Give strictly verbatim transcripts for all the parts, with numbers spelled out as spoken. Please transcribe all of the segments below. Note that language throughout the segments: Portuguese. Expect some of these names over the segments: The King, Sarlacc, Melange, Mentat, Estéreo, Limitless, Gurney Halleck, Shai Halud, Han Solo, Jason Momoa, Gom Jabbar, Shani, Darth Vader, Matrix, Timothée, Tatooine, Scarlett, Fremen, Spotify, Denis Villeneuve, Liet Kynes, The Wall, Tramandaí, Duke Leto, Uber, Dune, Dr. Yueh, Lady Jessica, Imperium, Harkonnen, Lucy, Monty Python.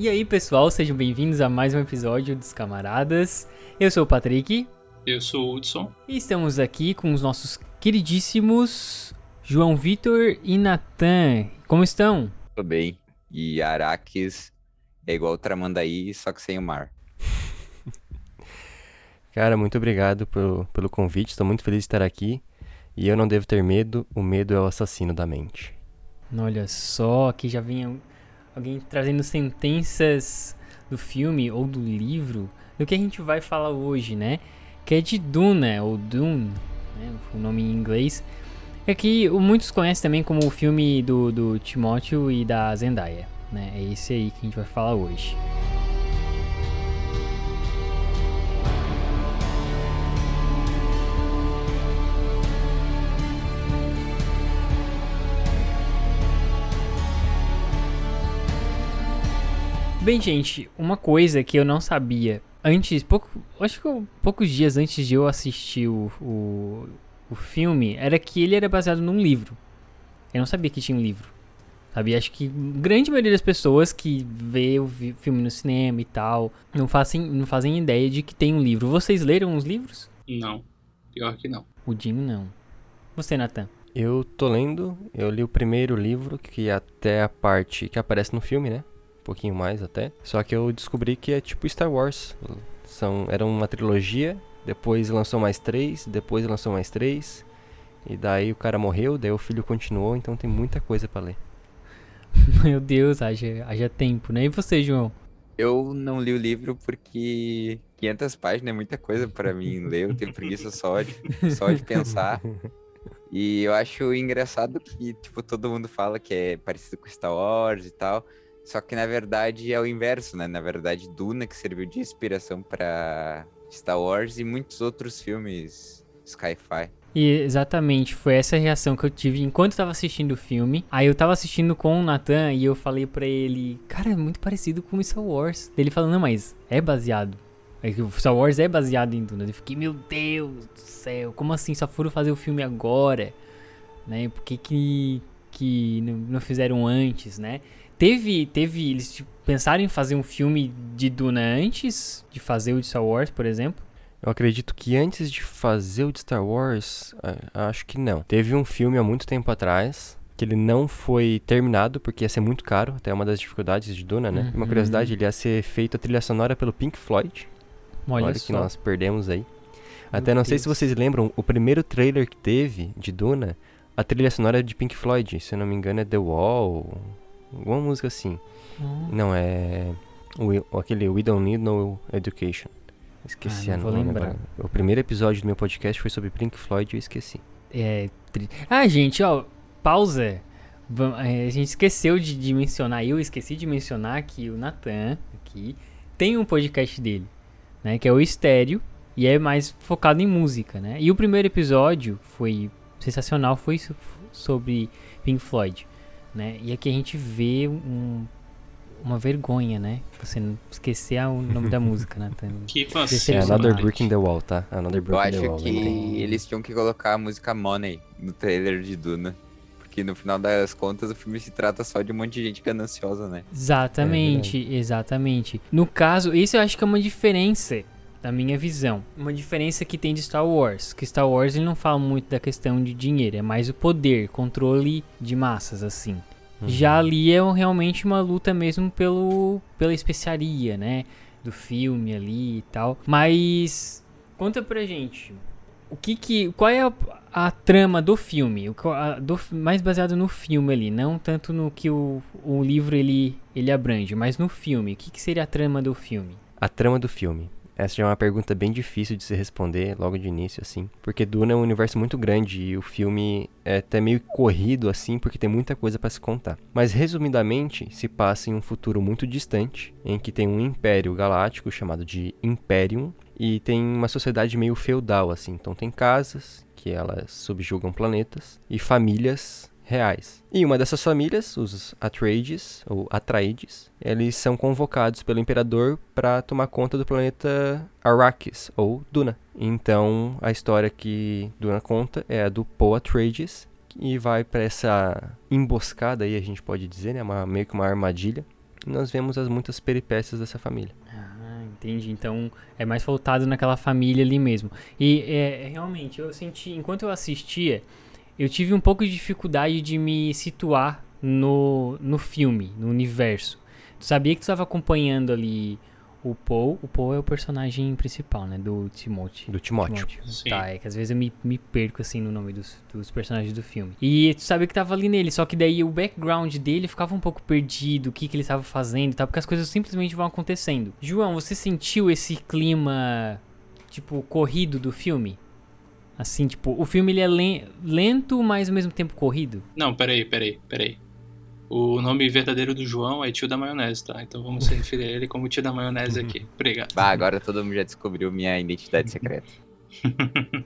E aí pessoal, sejam bem-vindos a mais um episódio dos Camaradas. Eu sou o Patrick. Eu sou o Hudson. E estamos aqui com os nossos queridíssimos João Vitor e Natan. Como estão? Tô bem. E Arrakis é igual o Tramandaí, só que sem o mar. Cara, muito obrigado pelo, pelo convite, estou muito feliz de estar aqui. E eu não devo ter medo, o medo é o assassino da mente. Olha só, aqui já vinha alguém trazendo sentenças do filme ou do livro, do que a gente vai falar hoje, né? Que é de Dune, ou Dune, né? O nome em inglês. É que muitos conhecem também como o filme do, do Timothée e da Zendaya, né? É esse aí que a gente vai falar hoje. Bem, gente, uma coisa que eu não sabia antes, pouco, acho que poucos dias antes de eu assistir o, o, o filme, era que ele era baseado num livro. Eu não sabia que tinha um livro, sabe? Acho que a grande maioria das pessoas que vê o filme no cinema e tal, não fazem, não fazem ideia de que tem um livro. Vocês leram os livros? Não, pior que não. O Jim não. Você, Nathan? Eu tô lendo, eu li o primeiro livro, que até a parte que aparece no filme, né? Um pouquinho mais até, só que eu descobri que é tipo Star Wars, São, era uma trilogia, depois lançou mais três, depois lançou mais três, e daí o cara morreu, daí o filho continuou, então tem muita coisa pra ler. Meu Deus, haja, haja tempo, né? E você, João? Eu não li o livro porque quinhentas páginas é muita coisa pra mim ler, eu tenho preguiça só de, só de pensar. E eu acho engraçado que tipo, todo mundo fala que é parecido com Star Wars e tal, só que, na verdade, é o inverso, né? Na verdade, Dune, que serviu de inspiração para Star Wars e muitos outros filmes sci-fi. E, exatamente, foi essa a reação que eu tive enquanto eu tava assistindo o filme. Aí eu tava assistindo com o Nathan e eu falei pra ele, cara, é muito parecido com Star Wars. Ele falou, não, mas é baseado. Star Wars é baseado em Dune. Eu fiquei, meu Deus do céu, como assim? Só foram fazer o filme agora, né? Por que que, que não fizeram antes, né? Teve, teve, eles pensaram em fazer um filme de Dune antes de fazer o de Star Wars, por exemplo? Eu acredito que antes de fazer o de Star Wars, acho que não. Teve um filme há muito tempo atrás, que ele não foi terminado, porque ia ser muito caro, até uma das dificuldades de Dune, né? Uhum. Uma curiosidade, ele ia ser feito a trilha sonora pelo Pink Floyd. Olha, Olha que nós perdemos aí. Até não sei se vocês lembram, o primeiro trailer que teve de Dune, a trilha sonora é de Pink Floyd, se eu não me engano é The Wall... Alguma música assim. Hum. Não, é... O, aquele We Don't Need No Education. Esqueci ah, a nome agora. O primeiro episódio do meu podcast foi sobre Pink Floyd e eu esqueci. É... Tri... Ah, gente, ó. Pausa. A gente esqueceu de, de mencionar. Eu esqueci de mencionar que o Nathan aqui tem um podcast dele, né? Que é o Estéreo. E é mais focado em música, né? E o primeiro episódio foi sensacional. Foi sobre Pink Floyd. Né? E aqui a gente vê um, uma vergonha, né? Você não esquecer o nome da música, né? Que fascina. É Another Brick in the Wall, tá? Another Brick in the Wall. Eu acho que tem... eles tinham que colocar a música Money no trailer de Dune. Porque no final das contas o filme se trata só de um monte de gente gananciosa, né? Exatamente, é exatamente. No caso, isso eu acho que é uma diferença, na minha visão. Uma diferença que tem de Star Wars. Que Star Wars ele não fala muito da questão de dinheiro. É mais o poder, controle de massas, assim. Uhum. Já ali é realmente uma luta mesmo pelo, pela especiaria, né? Do filme ali e tal. Mas conta pra gente. O que que, qual é a, a trama do filme? O, a, do, mais baseado no filme ali. Não tanto no que o, o livro ele, ele abrange. Mas no filme. O que que seria a trama do filme? A trama do filme. Essa já é uma pergunta bem difícil de se responder logo de início, assim. Porque Dune é um universo muito grande e o filme é até meio corrido, assim, porque tem muita coisa pra se contar. Mas, resumidamente, se passa em um futuro muito distante, em que tem um império galáctico chamado de Imperium, e tem uma sociedade meio feudal, assim. Então tem casas, que elas subjugam planetas, e famílias reais. E uma dessas famílias, os Atreides, ou Atreides, eles são convocados pelo imperador para tomar conta do planeta Arrakis, ou Dune. Então, a história que Dune conta é a do Paul Atreides, e vai para essa emboscada aí, a gente pode dizer, né, uma, meio que uma armadilha, nós vemos as muitas peripécias dessa família. Ah, entendi. Então é mais voltado naquela família ali mesmo. E é, realmente, eu senti, enquanto eu assistia, eu tive um pouco de dificuldade de me situar no, no filme, no universo. Tu sabia que tu estava acompanhando ali o Paul. O Paul é o personagem principal, né? Do Timothée. Do Timothée. Tá, é que às vezes eu me, me perco, assim, no nome dos, dos personagens do filme. E tu sabia que tava ali nele, só que daí o background dele ficava um pouco perdido, o que que ele estava fazendo e tal, porque as coisas simplesmente vão acontecendo. João, você sentiu esse clima, tipo, corrido do filme? Assim, tipo, o filme ele é lento, mas ao mesmo tempo corrido? Não, peraí, peraí, peraí. O nome verdadeiro do João é Tio da Maionese, tá? Então vamos se referir a ele como Tio da Maionese aqui. Obrigado. Bah, agora todo mundo já descobriu minha identidade secreta.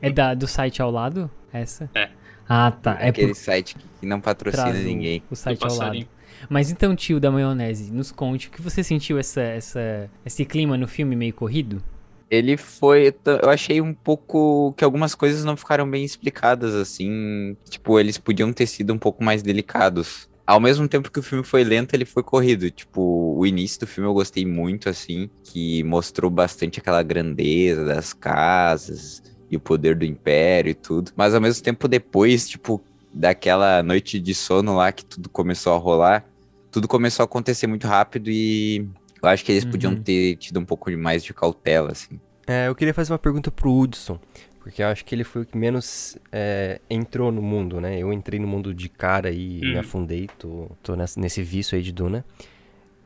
É da, do site ao lado? Essa? É. Ah, tá. É aquele é por... site que não patrocina Traz ninguém. O site ao lado. Mas então, Tio da Maionese, nos conte, o que você sentiu essa, essa, esse clima no filme meio corrido? Ele foi... Eu achei um pouco que algumas coisas não ficaram bem explicadas, assim. Tipo, eles podiam ter sido um pouco mais delicados. Ao mesmo tempo que o filme foi lento, ele foi corrido. Tipo, o início do filme eu gostei muito, assim, que mostrou bastante aquela grandeza das casas e o poder do império e tudo. Mas ao mesmo tempo depois, tipo, daquela noite de sono lá que tudo começou a rolar, tudo começou a acontecer muito rápido e eu acho que eles uhum. podiam ter tido um pouco mais de cautela, assim. É, eu queria fazer uma pergunta pro Hudson. Porque eu acho que ele foi o que menos é, entrou no mundo, né? Eu entrei no mundo de cara e hum. me afundei. Tô, tô nesse vício aí de Duna.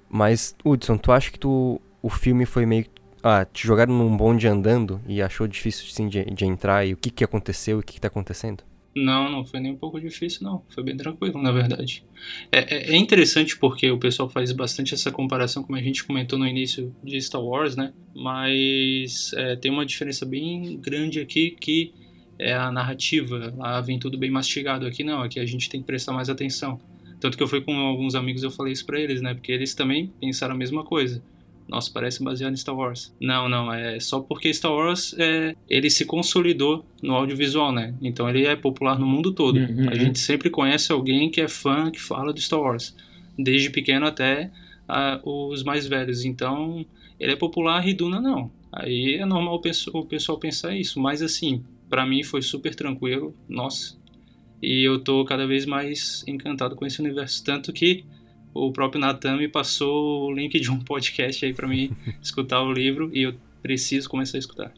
Mas, Hudson, tu acha que tu, o filme foi meio... Ah, te jogaram num bonde andando e achou difícil assim, de, de entrar? E o que que aconteceu e o que que tá acontecendo? Não, não foi nem um pouco difícil, não. Foi bem tranquilo, na verdade. É, é, é interessante porque o pessoal faz bastante essa comparação, como a gente comentou no início de Star Wars, né? Mas é, tem uma diferença bem grande aqui, que é a narrativa. Lá vem tudo bem mastigado. Aqui não, aqui a gente tem que prestar mais atenção. Tanto que eu fui com alguns amigos e eu falei isso pra eles, né? Porque eles também pensaram a mesma coisa. Nossa, parece baseado em Star Wars. Não, não, é só porque Star Wars é, ele se consolidou no audiovisual, né? Então ele é popular no mundo todo. Uhum. A gente sempre conhece alguém que é fã, que fala do Star Wars. Desde pequeno até uh, os mais velhos. Então ele é popular e Duna não. Aí é normal o pessoal, o pessoal pensar isso. Mas assim, pra mim foi super tranquilo. Nossa. E eu tô cada vez mais encantado com esse universo. Tanto que o próprio Natan me passou o link de um podcast aí pra mim escutar o livro e eu preciso começar a escutar.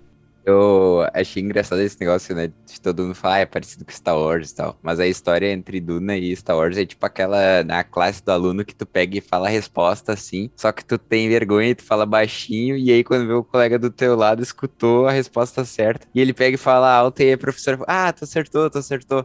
Eu achei engraçado esse negócio, né? De todo mundo falar, ah, é parecido com Star Wars e tal. Mas a história entre Duna e Star Wars é tipo aquela na classe do aluno que tu pega e fala a resposta assim, só que tu tem vergonha e tu fala baixinho, e aí quando vê o colega do teu lado escutou a resposta certa, e ele pega e fala alto, e aí o professor fala, ah, tu acertou, tu acertou.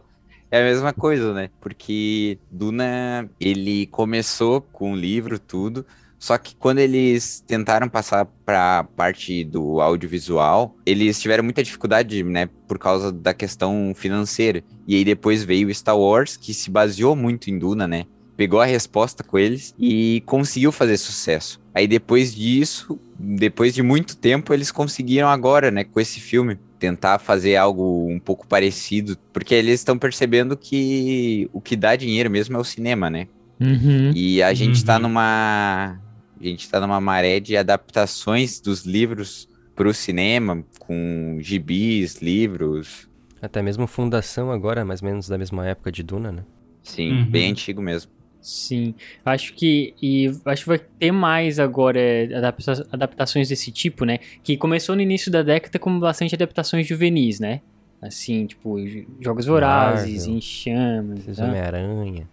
É a mesma coisa, né? Porque Duna, ele começou com o livro, tudo, só que quando eles tentaram passar para a parte do audiovisual, eles tiveram muita dificuldade, né? Por causa da questão financeira. E aí depois veio Star Wars, que se baseou muito em Duna, né? Pegou a resposta com eles e conseguiu fazer sucesso. Aí depois disso, depois de muito tempo, eles conseguiram agora, né? Com esse filme. Tentar fazer algo um pouco parecido, porque eles estão percebendo que o que dá dinheiro mesmo é o cinema, né? Uhum, e a gente uhum. tá numa... A gente tá numa maré de adaptações dos livros pro cinema, com gibis, livros... Até mesmo Fundação agora, mais ou menos da mesma época de Duna, né? Sim, uhum. bem antigo mesmo. Sim, acho que e acho que vai ter mais agora adapta- adaptações desse tipo, né? Que começou no início da década com bastante adaptações juvenis, né? Assim, tipo, Jogos Vorazes, Em Chamas, Homem-Aranha.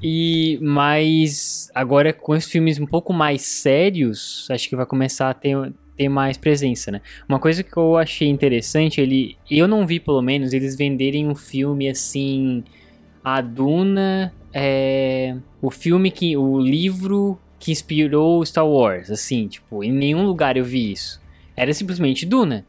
E, mas agora com os filmes um pouco mais sérios, acho que vai começar a ter... ter mais presença, né? Uma coisa que eu achei interessante, ele, eu não vi pelo menos eles venderem um filme assim, a Duna é o filme que, o livro que inspirou Star Wars, assim, tipo, em nenhum lugar eu vi isso. Era simplesmente Duna.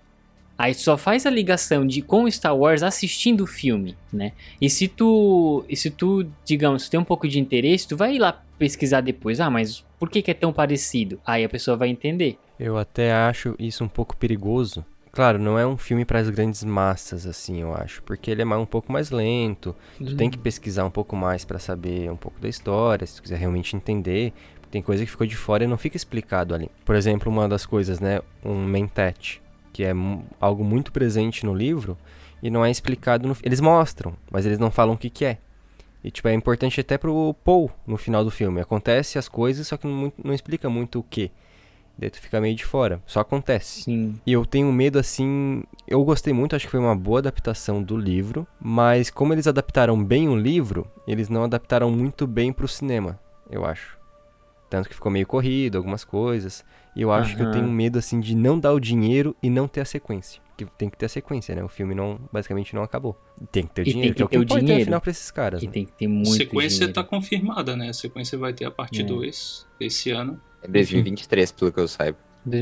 Aí tu só faz a ligação de, com Star Wars assistindo o filme, né? E se tu, e se tu, digamos, tu tem um pouco de interesse, tu vai ir lá pesquisar depois, ah, mas por que que é tão parecido? Aí a pessoa vai entender. Eu até acho isso um pouco perigoso, Claro, não é um filme para as grandes massas, assim, eu acho. Porque ele é um pouco mais lento. Uhum. Tu tem que pesquisar um pouco mais para saber um pouco da história, se tu quiser realmente entender. Tem coisa que ficou de fora e não fica explicado ali. Por exemplo, uma das coisas, né? Um mentat, que é m- algo muito presente no livro e não é explicado no... Eles mostram, mas eles não falam o que que é. E, tipo, é importante até pro Paul no final do filme. Acontece as coisas, só que não, não explica muito o que. Daí tu fica meio de fora. Só acontece. Sim. E eu tenho medo, assim... Eu gostei muito, acho que foi uma boa adaptação do livro. Mas como eles adaptaram bem o livro, eles não adaptaram muito bem pro cinema, eu acho. Tanto que ficou meio corrido, algumas coisas. E eu acho uhum. que eu tenho medo, assim, de não dar o dinheiro e não ter a sequência. Que tem que ter a sequência, né? O filme não, basicamente não acabou. Tem que ter o e dinheiro, tem que, que é o que importa afinal pra esses caras. E né? tem que ter muito sequência dinheiro. Tá confirmada, né? A sequência vai ter a parte dois é. Desse ano. É dois mil e vinte e três, pelo que eu saiba.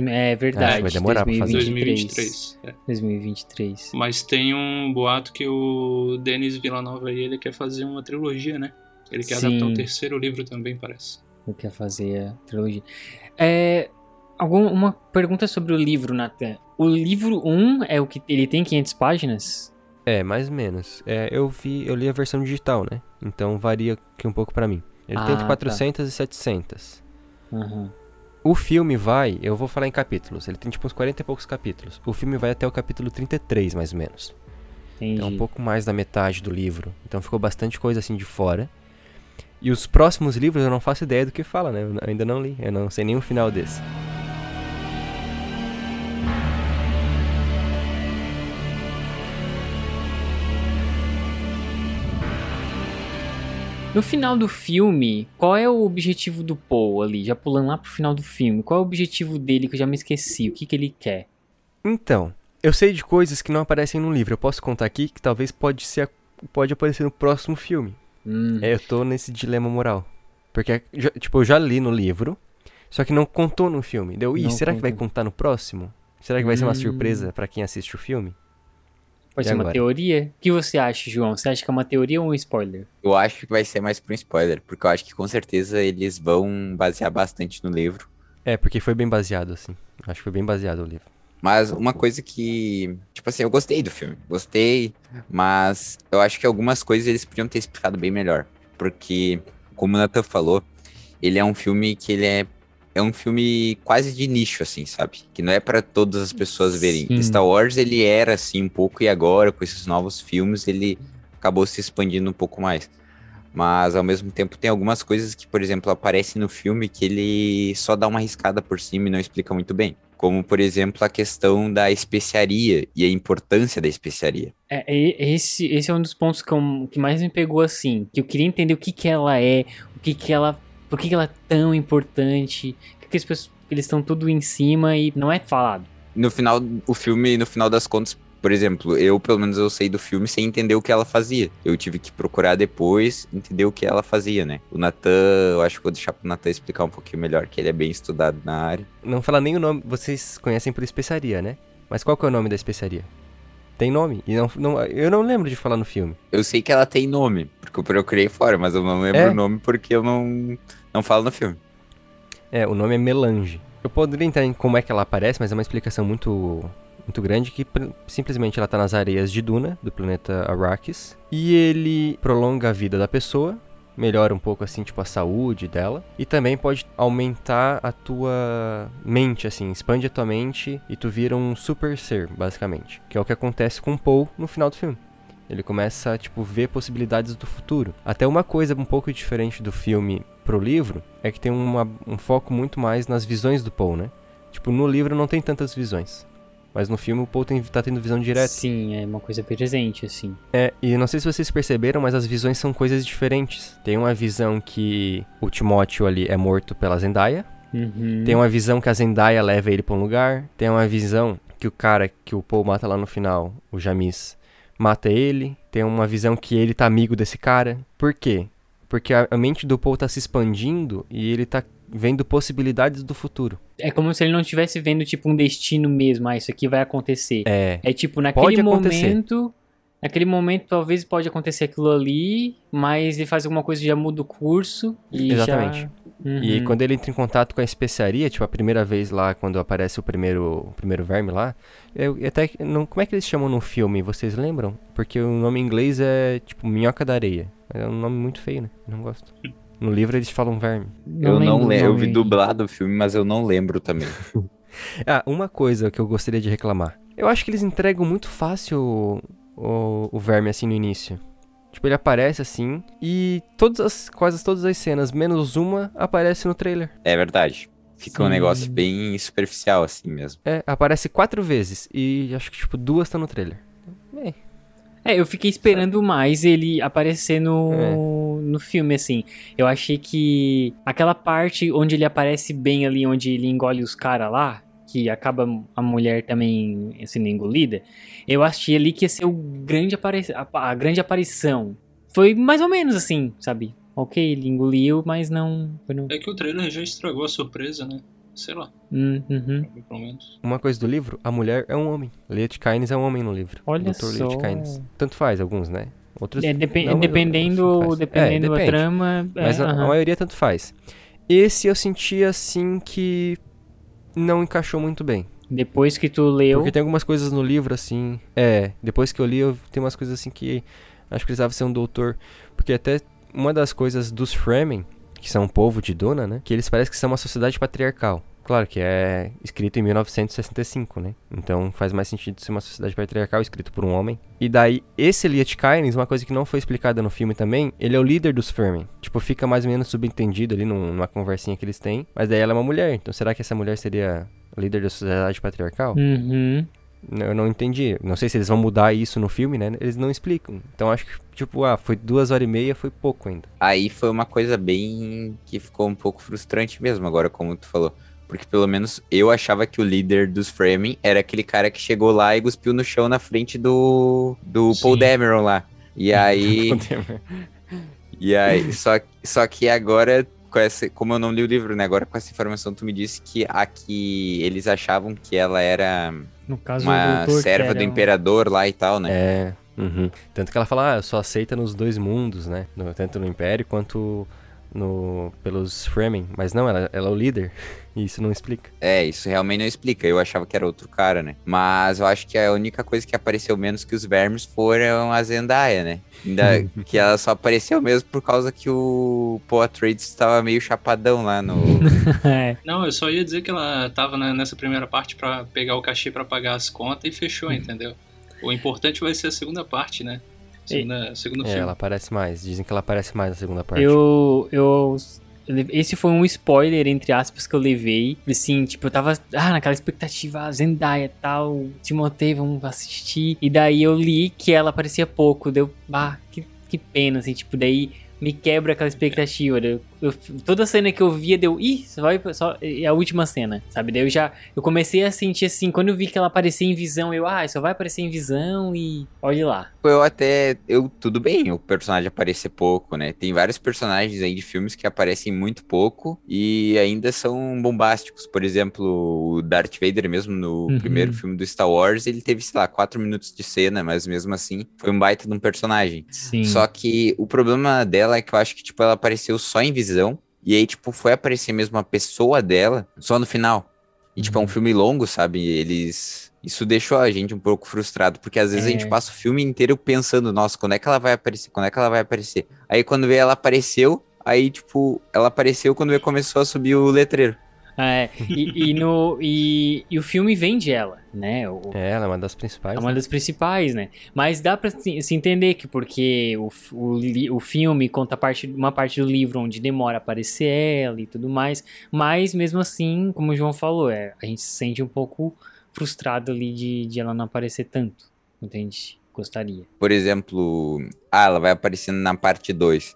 É verdade. Acho, vai demorar dois mil e vinte e três, pra fazer. dois mil e vinte e três. É. dois mil e vinte e três. Mas tem um boato que o Denis Villeneuve aí, ele quer fazer uma trilogia, né? Ele quer Sim. adaptar o terceiro livro também, parece. Quer fazer a trilogia. É, alguma, uma pergunta sobre o livro, Nathan. O livro um é o que ele tem quinhentas páginas? É, mais ou menos. É, eu, vi, eu li a versão digital, né? Então varia aqui um pouco pra mim. Ele ah, tem entre quatrocentas tá. e setecentas. Uhum. O filme vai, eu vou falar em capítulos, ele tem tipo uns quarenta e poucos capítulos. O filme vai até o capítulo trinta e três, mais ou menos. Entendi. Então um pouco mais da metade do livro. Então ficou bastante coisa assim de fora. E os próximos livros eu não faço ideia do que fala, né? Eu ainda não li, eu não sei nem o final desse. No final do filme, qual é o objetivo do Paul ali? Já pulando lá pro final do filme, qual é o objetivo dele que eu já me esqueci? O que que ele quer? Então, eu sei de coisas que não aparecem no livro. Eu posso contar aqui que talvez pode ser, pode aparecer no próximo filme. Hum. É, eu tô nesse dilema moral. Porque, tipo, eu já li no livro, só que não contou no filme. Deu, ih, não será contou. Que vai contar no próximo? Será que vai hum. ser uma surpresa pra quem assiste o filme? Pode e ser agora? Uma teoria? O que você acha, João? Você acha que é uma teoria ou um spoiler? Eu acho que vai ser mais pra um spoiler, porque eu acho que com certeza eles vão basear bastante no livro. É, porque foi bem baseado, assim. Acho que foi bem baseado o livro. Mas uma coisa que... Tipo assim, eu gostei do filme. Gostei, mas eu acho que algumas coisas eles podiam ter explicado bem melhor. Porque, como o Nathan falou, ele é um filme que ele é... É um filme quase de nicho, assim, sabe? Que não é pra todas as pessoas verem. Sim. Star Wars, ele era, assim, um pouco. E agora, com esses novos filmes, ele acabou se expandindo um pouco mais. Mas, ao mesmo tempo, tem algumas coisas que, por exemplo, aparecem no filme que ele só dá uma riscada por cima e não explica muito bem. Como, por exemplo, a questão da especiaria e a importância da especiaria. É, esse, esse é um dos pontos que, eu, que mais me pegou, assim, que eu queria entender o que que ela é, o que que ela, por que que ela é tão importante, porque as pessoas, eles estão tudo em cima e não é falado. No final, o filme, no final das contas, por exemplo, eu, pelo menos, eu saí do filme sem entender o que ela fazia. Eu tive que procurar depois, entender o que ela fazia, né? O Nathan, eu acho que vou deixar pro Nathan explicar um pouquinho melhor, que ele é bem estudado na área. Não fala nem o nome, vocês conhecem por especiaria, né? Mas qual que é o nome da especiaria? Tem nome? E não, não, eu não lembro de falar no filme. Eu sei que ela tem nome, porque eu procurei fora, mas eu não lembro é. o nome porque eu não, não falo no filme. É, o nome é Melange. Eu poderia entrar em como é que ela aparece, mas é uma explicação muito... muito grande, que simplesmente ela tá nas areias de Duna, do planeta Arrakis, e ele prolonga a vida da pessoa, melhora um pouco, assim, tipo, a saúde dela, e também pode aumentar a tua mente, assim, expande a tua mente, e tu vira um super ser, basicamente, que é o que acontece com Paul no final do filme. Ele começa a, tipo, ver possibilidades do futuro. Até uma coisa um pouco diferente do filme pro livro, é que tem uma, um foco muito mais nas visões do Paul, né? Tipo, no livro não tem tantas visões. Mas no filme o Paul tem, tá tendo visão direta. Sim, é uma coisa presente, assim. É, e não sei se vocês perceberam, mas as visões são coisas diferentes. Tem uma visão que o Timothée ali é morto pela Zendaya. Uhum. Tem uma visão que a Zendaya leva ele pra um lugar. Tem uma visão que o cara que o Paul mata lá no final, o Jamis, mata ele. Tem uma visão que ele tá amigo desse cara. Por quê? Porque a mente do Paul tá se expandindo e ele tá vendo possibilidades do futuro. É como se ele não estivesse vendo, tipo, um destino mesmo. Ah, isso aqui vai acontecer. É, é tipo, naquele momento... Naquele momento, talvez pode acontecer aquilo ali, mas ele faz alguma coisa e já muda o curso. E exatamente. Já... Uhum. E quando ele entra em contato com a especiaria, tipo, a primeira vez lá, quando aparece o primeiro, o primeiro verme lá, eu, eu até, não, como é que eles chamam no filme, vocês lembram? Porque o nome em inglês é, tipo, minhoca da areia. É um nome muito feio, né? Não gosto. No livro eles falam verme. Não eu não lembro, eu vi dublado o filme, mas eu não lembro também. Ah, uma coisa que eu gostaria de reclamar. Eu acho que eles entregam muito fácil o, o, o verme, assim, no início. Tipo, ele aparece assim, e todas as, quase todas as cenas, menos uma, aparece no trailer. É verdade. Fica Sim. um negócio bem superficial, assim mesmo. É, aparece quatro vezes, e acho que, tipo, duas tá no trailer. É, é eu fiquei esperando mais ele aparecer no, é. no filme, assim. Eu achei que aquela parte onde ele aparece bem ali, onde ele engole os caras lá, que acaba a mulher também sendo engolida, eu achei ali que ia ser o grande apari... a grande aparição. Foi mais ou menos assim, sabe? Ok, ele engoliu, mas não... não... É que o trailer já estragou a surpresa, né? Sei lá. Uhum. Pelo menos. Uma coisa do livro, a mulher é um homem. Liet Kynes é um homem no livro. Olha doutor só. doutor Liet Kynes. Tanto faz, alguns, né? Outros... É, depen- não, dependendo outros faz. dependendo é, da trama... Mas é, a, a maioria tanto faz. Esse eu senti, assim, que... não encaixou muito bem. Depois que tu leu... Porque tem algumas coisas no livro, assim... É, depois que eu li, eu tem umas coisas assim que... acho que precisava ser um doutor. Porque até uma das coisas dos Fremen, que são um povo de Duna, né? Que eles parecem que são uma sociedade patriarcal. Claro que é escrito em mil novecentos e sessenta e cinco, né? Então faz mais sentido ser uma sociedade patriarcal escrito por um homem. E daí, esse Liet Kynes, uma coisa que não foi explicada no filme também, ele é o líder dos Fremen. Tipo, fica mais ou menos subentendido ali numa conversinha que eles têm. Mas daí ela é uma mulher, então será que essa mulher seria líder da sociedade patriarcal? Uhum. Eu não entendi. Não sei se eles vão mudar isso no filme, né? Eles não explicam. Então acho que, tipo, ah, foi duas horas e meia, foi pouco ainda. Aí foi uma coisa bem... que ficou um pouco frustrante mesmo agora, como tu falou. Porque pelo menos eu achava que o líder dos Fremen era aquele cara que chegou lá e cuspiu no chão na frente do, do Paul Dameron lá. E aí... e aí... Só, só que agora, com essa, como eu não li o livro, né? Agora com essa informação tu me disse que aqui eles achavam que ela era no caso, uma serva do um... imperador lá e tal, né? É. Uhum. Tanto que ela fala, ah, só aceita nos dois mundos, né? No, tanto no Império quanto... No, pelos Fremen, mas não, ela, ela é o líder, e isso não explica. É, isso realmente não explica, eu achava que era outro cara, né? Mas eu acho que a única coisa que apareceu menos que os vermes foram a Zendaya, né? Ainda que ela só apareceu mesmo por causa que o Paul Atreides estava meio chapadão lá no... Não, eu só ia dizer que ela estava nessa primeira parte pra pegar o cachê pra pagar as contas e fechou, entendeu? O importante vai ser a segunda parte, né? Segunda, segundo filme. É, ela aparece mais. Dizem que ela aparece mais na segunda parte. Eu, eu... Esse foi um spoiler, entre aspas, que eu levei. Assim, tipo, eu tava ah, naquela expectativa, Zendaya e tal, Timothée, vamos assistir. E daí eu li que ela aparecia pouco. Deu, ah, que, que pena, assim, tipo, daí... me quebra aquela expectativa. Eu, eu, toda cena que eu via deu... Ih, só vai só a última cena, sabe? Daí eu já... Eu comecei a sentir assim... Quando eu vi que ela aparecia em visão, eu... Ah, só vai aparecer em visão e... Olha lá. Eu até... eu Tudo bem o personagem aparecer pouco, né? Tem vários personagens aí de filmes que aparecem muito pouco e ainda são bombásticos. Por exemplo, o Darth Vader mesmo no uhum. primeiro filme do Star Wars, ele teve, sei lá, quatro minutos de cena, mas mesmo assim foi um baita de um personagem. Sim. Só que o problema dela é que eu acho que, tipo, ela apareceu só em visão e aí, tipo, foi aparecer mesmo a pessoa dela só no final. E, tipo, uhum. é um filme longo, sabe? Eles... Isso deixou a gente um pouco frustrado, porque às vezes é. a gente passa o filme inteiro pensando, nossa, quando é que ela vai aparecer? Quando é que ela vai aparecer? Aí, quando vê, ela apareceu, aí, tipo, ela apareceu quando vê, começou a subir o letreiro. É, e, e, no, e, e o filme vende ela, né? O, é, ela é uma das principais. É uma né? das principais, né? Mas dá pra se, se entender que porque o, o, o filme conta parte, uma parte do livro onde demora a aparecer ela e tudo mais. Mas mesmo assim, como o João falou, é, a gente se sente um pouco frustrado ali de, de ela não aparecer tanto. Entende? Gostaria. Por exemplo, ah, ela vai aparecendo na parte dois.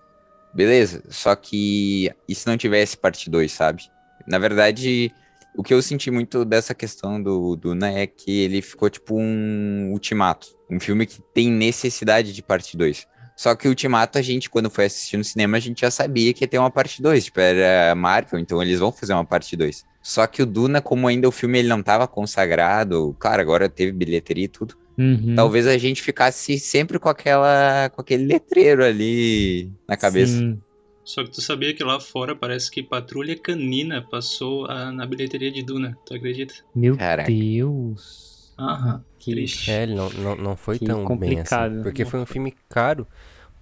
Beleza, só que e se não tivesse parte dois, sabe? Na verdade, o que eu senti muito dessa questão do Duna é que ele ficou tipo um Ultimato. Um filme que tem necessidade de parte dois. Só que o Ultimato, a gente, quando foi assistir no cinema, a gente já sabia que ia ter uma parte dois. Tipo, era Marvel, então eles vão fazer uma parte dois. Só que o Duna, como ainda o filme ele não estava consagrado, claro, agora teve bilheteria e tudo. Uhum. Talvez a gente ficasse sempre com, aquela, com aquele letreiro ali na cabeça. Sim. Só que tu sabia que lá fora parece que Patrulha Canina passou a, na bilheteria de Duna, tu acredita? Meu Caraca. Deus! Aham, que triste. É, não, não, não foi que tão complicado. Bem assim, porque foi um filme caro,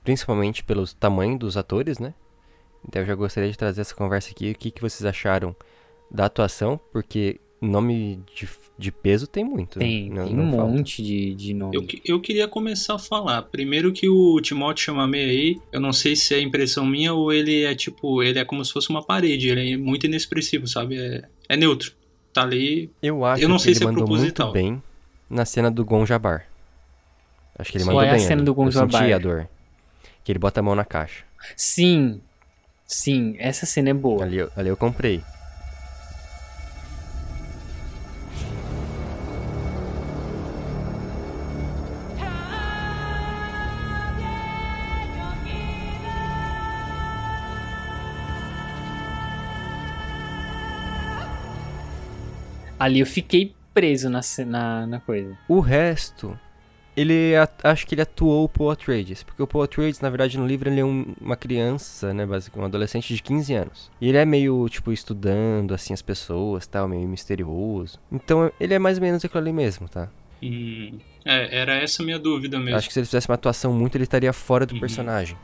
principalmente pelo tamanho dos atores, né? Então eu já gostaria de trazer essa conversa aqui, o que, que vocês acharam da atuação, porque nome de, de peso tem muito. Tem, né? não, tem não um falta. monte de, de nome. Eu, eu queria começar a falar. Primeiro que o Timothée Chalamet aí, eu não sei se é impressão minha ou ele é tipo, ele é como se fosse uma parede, ele é muito inexpressivo, sabe? É, é neutro, tá ali. Eu acho eu não que sei ele se mandou é proposital. Muito bem na cena do Gom Jabbar. Acho que ele Só mandou é bem. Só a cena do Gom Jabbar. Eu senti a dor. Que ele bota a mão na caixa. Sim, sim, essa cena é boa. Ali, ali eu comprei. Ali eu fiquei preso na, na, na coisa. O resto, ele acho que ele atuou o Paul Atreides. Porque o Paul Atreides, na verdade, no livro, ele é um, uma criança, né? Basicamente, um adolescente de quinze anos. E ele é meio, tipo, estudando, assim, as pessoas, tal, meio misterioso. Então, ele é mais ou menos aquilo ali mesmo, tá? Hum, é, era essa a minha dúvida mesmo. Acho que se ele fizesse uma atuação muito, ele estaria fora do uhum. personagem.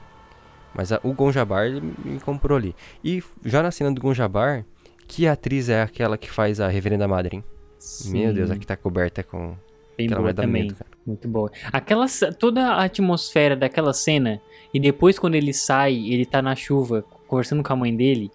Mas a, o Gom Jabbar, ele me comprou ali. E já na cena do Gom Jabbar... Que atriz é aquela que faz a Reverenda Madre, hein? Sim. Meu Deus, a que tá coberta com... Bem aquela boa também. Medo, cara. Muito boa. Aquela, toda a atmosfera daquela cena, e depois quando ele sai, ele tá na chuva, conversando com a mãe dele,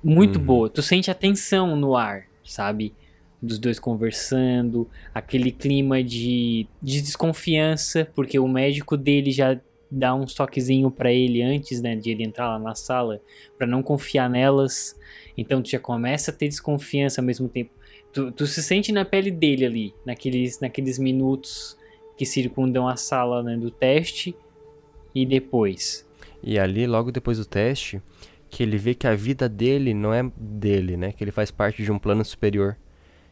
muito hum. boa. Tu sente a tensão no ar, sabe? Dos dois conversando, aquele clima de, de desconfiança, porque o médico dele já dá um toquezinho pra ele antes, né, de ele entrar lá na sala, pra não confiar nelas... Então tu já começa a ter desconfiança ao mesmo tempo. Tu, tu se sente na pele dele ali, naqueles, naqueles minutos que circundam a sala, né, do teste e depois. E ali, logo depois do teste, que ele vê que a vida dele não é dele, né? Que ele faz parte de um plano superior.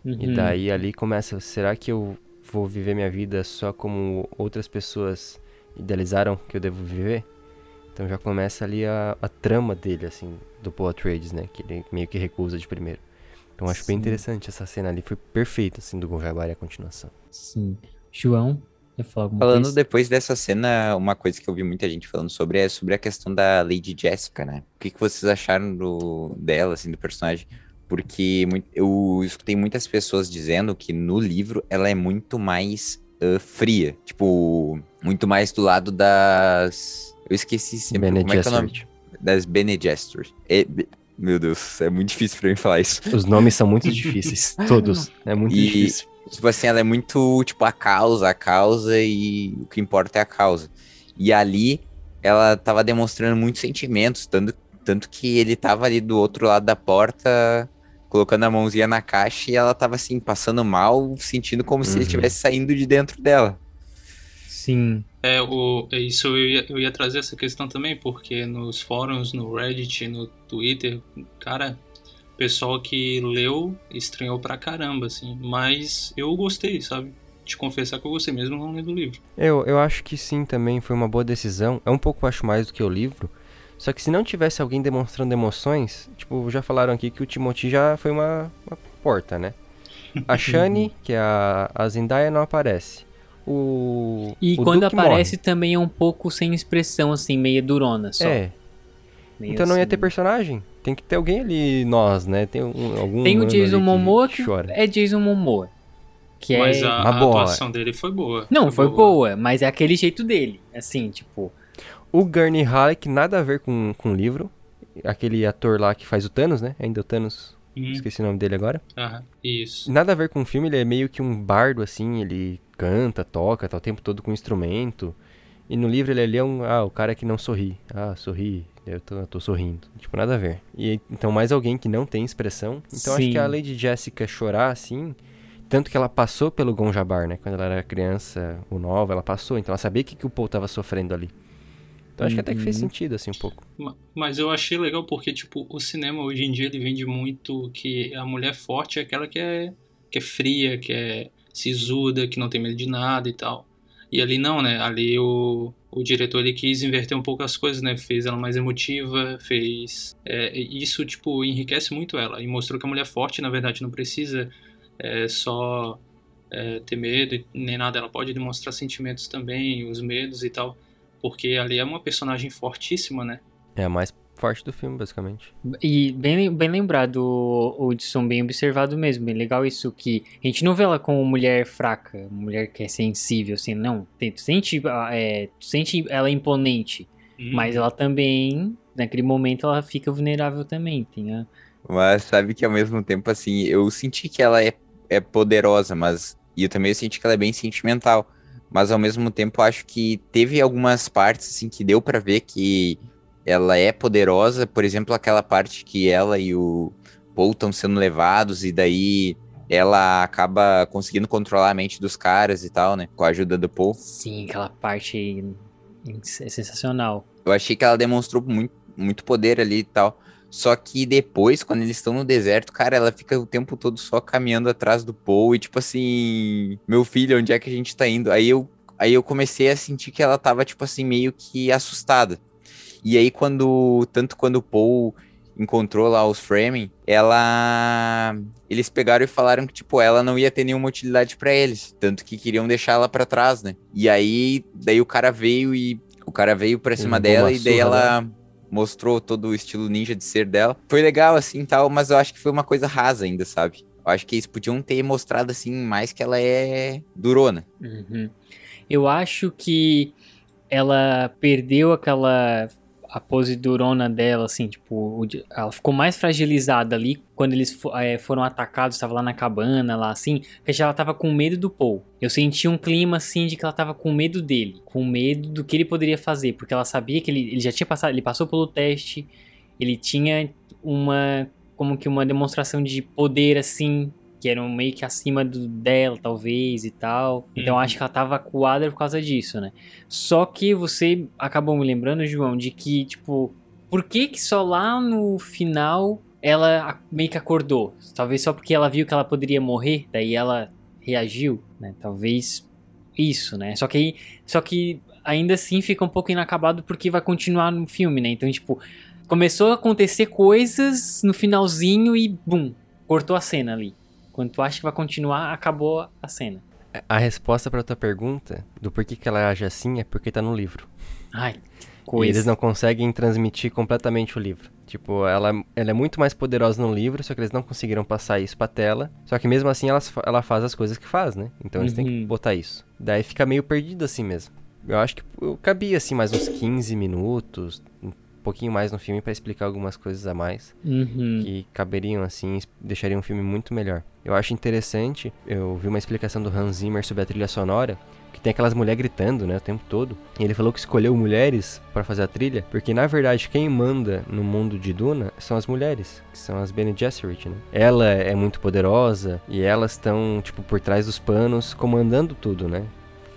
Uhum. E daí ali começa, será que eu vou viver minha vida só como outras pessoas idealizaram que eu devo viver? Então já começa ali a, a trama dele, assim, do Paul Atreides, né? Que ele meio que recusa de primeiro. Então acho Sim. bem interessante essa cena ali. Foi perfeita, assim, do Gom Jabbar e a continuação. Sim. João, quer falar alguma falando coisa? Falando depois dessa cena, uma coisa que eu vi muita gente falando sobre é sobre a questão da Lady Jessica, né? O que, que vocês acharam do, dela, assim, do personagem? Porque muito, eu escutei muitas pessoas dizendo que no livro ela é muito mais uh, fria. Tipo, muito mais do lado das... Eu esqueci sempre Bene como Gesserit. É que é o nome. Das Bene Gesserit. É, meu Deus, é muito difícil pra mim falar isso. Os nomes são muito difíceis, todos. É muito e, difícil. Tipo assim, ela é muito, tipo, a causa, a causa e o que importa é a causa. E ali, ela tava demonstrando muitos sentimentos, tanto, tanto que ele tava ali do outro lado da porta, colocando a mãozinha na caixa e ela tava assim, passando mal, sentindo como uhum. se ele estivesse saindo de dentro dela. Sim. É, o, isso eu ia, eu ia trazer essa questão também, porque nos fóruns, no Reddit, no Twitter, cara, o pessoal que leu estranhou pra caramba, assim, mas eu gostei, sabe? Te confessar que eu gostei mesmo não lendo o livro. Eu, eu acho que sim também, foi uma boa decisão, é um pouco, acho, mais do que o livro, só que se não tivesse alguém demonstrando emoções, tipo, já falaram aqui que o Timothée já foi uma, uma porta, né? A Shani, que é a, a Zendaya, não aparece. O, e o quando Duke aparece morre. Também é um pouco sem expressão, assim, meia durona só. É. Meio então assim... não ia ter personagem. Tem que ter alguém ali, nós, né? Tem, um, algum Tem o Jason Momoa que, que é Jason Momoa. Que mas é... a, a atuação dele foi boa. Não, foi, foi boa. boa, mas é aquele jeito dele. Assim, tipo... O Gurney Halleck, nada a ver com, com o livro. Aquele ator lá que faz o Thanos, né? Ainda o Thanos... Hum. Esqueci o nome dele agora. Aham, isso. Nada a ver com o filme, ele é meio que um bardo, assim, ele canta, toca, tá o tempo todo com um instrumento. E no livro ele, ele é um, ah, o cara que não sorri. Ah, sorri, eu tô, tô sorrindo. Tipo, nada a ver. E então mais alguém que não tem expressão. Então Sim. acho que a Lady Jessica chorar, assim, tanto que ela passou pelo Gom Jabbar, né? Quando ela era criança, ou nova, ela passou. Então ela sabia que, que o Paul tava sofrendo ali. Eu acho que até que fez sentido, assim, um pouco. Mas eu achei legal porque, tipo, o cinema hoje em dia, ele vende muito que a mulher forte é aquela que é, que é fria, que é sisuda, que não tem medo de nada e tal. E ali não, né? Ali o, o diretor ele quis inverter um pouco as coisas, né? Fez ela mais emotiva, fez... É, isso, tipo, enriquece muito ela. E mostrou que a mulher forte, na verdade, não precisa é, só é, ter medo nem nada. Ela pode demonstrar sentimentos também, os medos e tal. Porque ali é uma personagem fortíssima, né? É a mais forte do filme, basicamente. E bem, bem lembrado, Hudson, bem observado mesmo. Bem legal isso, que a gente não vê ela como mulher fraca, mulher que é sensível, assim, não. Tu sente, é, sente ela imponente, hum. mas ela também, naquele momento, ela fica vulnerável também. Tem a... Mas sabe que ao mesmo tempo, assim, eu senti que ela é, é poderosa, mas e eu também senti que ela é bem sentimental. Mas ao mesmo tempo, acho que teve algumas partes, assim, que deu pra ver que ela é poderosa, por exemplo, aquela parte que ela e o Paul estão sendo levados e daí ela acaba conseguindo controlar a mente dos caras e tal, né? Com a ajuda do Paul. Sim, aquela parte é sensacional. Eu achei que ela demonstrou muito, muito poder ali e tal. Só que depois, quando eles estão no deserto, cara, ela fica o tempo todo só caminhando atrás do Paul e tipo assim... Meu filho, onde é que a gente tá indo? Aí eu, aí eu comecei a sentir que ela tava tipo assim meio que assustada. E aí, quando tanto quando o Paul encontrou lá os Fremen, ela eles pegaram e falaram que, tipo, ela não ia ter nenhuma utilidade pra eles. Tanto que queriam deixar ela pra trás, né? E aí, daí o cara veio e... O cara veio pra cima ele dela e daí surra, ela né? mostrou todo o estilo ninja de ser dela. Foi legal, assim, tal, mas eu acho que foi uma coisa rasa ainda, sabe? Eu acho que eles podiam ter mostrado, assim, mais que ela é durona. Uhum. Eu acho que ela perdeu aquela... a pose durona dela, assim, tipo, ela ficou mais fragilizada ali quando eles é, foram atacados, tava lá na cabana, lá, assim, porque ela tava com medo do Paul. Eu senti um clima, assim, de que ela tava com medo dele, com medo do que ele poderia fazer, porque ela sabia que ele, ele já tinha passado, ele passou pelo teste, ele tinha uma, como que uma demonstração de poder, assim, que era meio que acima do dela, talvez, e tal. Então, acho que ela tava acuada por causa disso, né? Só que você acabou me lembrando, João, de que, tipo... Por que que só lá no final ela meio que acordou? Talvez só porque ela viu que ela poderia morrer, daí ela reagiu, né? Talvez isso, né? Só que aí, só que ainda assim fica um pouco inacabado porque vai continuar no filme, né? Então, tipo, começou a acontecer coisas no finalzinho e, bum, cortou a cena ali. Quando tu acha que vai continuar, acabou a cena. A resposta pra tua pergunta, do porquê que ela age assim, é porque tá no livro. Ai, coisa. E eles não conseguem transmitir completamente o livro. Tipo, ela, ela é muito mais poderosa no livro, só que eles não conseguiram passar isso pra tela. Só que mesmo assim, ela, ela faz as coisas que faz, né? Então eles uhum. têm que botar isso. Daí fica meio perdido assim mesmo. Eu acho que eu cabia, assim, mais uns quinze minutos... um pouquinho mais no filme pra explicar algumas coisas a mais uhum. que caberiam, assim, deixariam um filme muito melhor. Eu acho interessante, eu vi uma explicação do Hans Zimmer sobre a trilha sonora, que tem aquelas mulheres gritando, né, o tempo todo. E ele falou que escolheu mulheres pra fazer a trilha, porque, na verdade, quem manda no mundo de Duna são as mulheres, que são as Bene Gesserit, né? Ela é muito poderosa e elas estão, tipo, por trás dos panos, comandando tudo, né?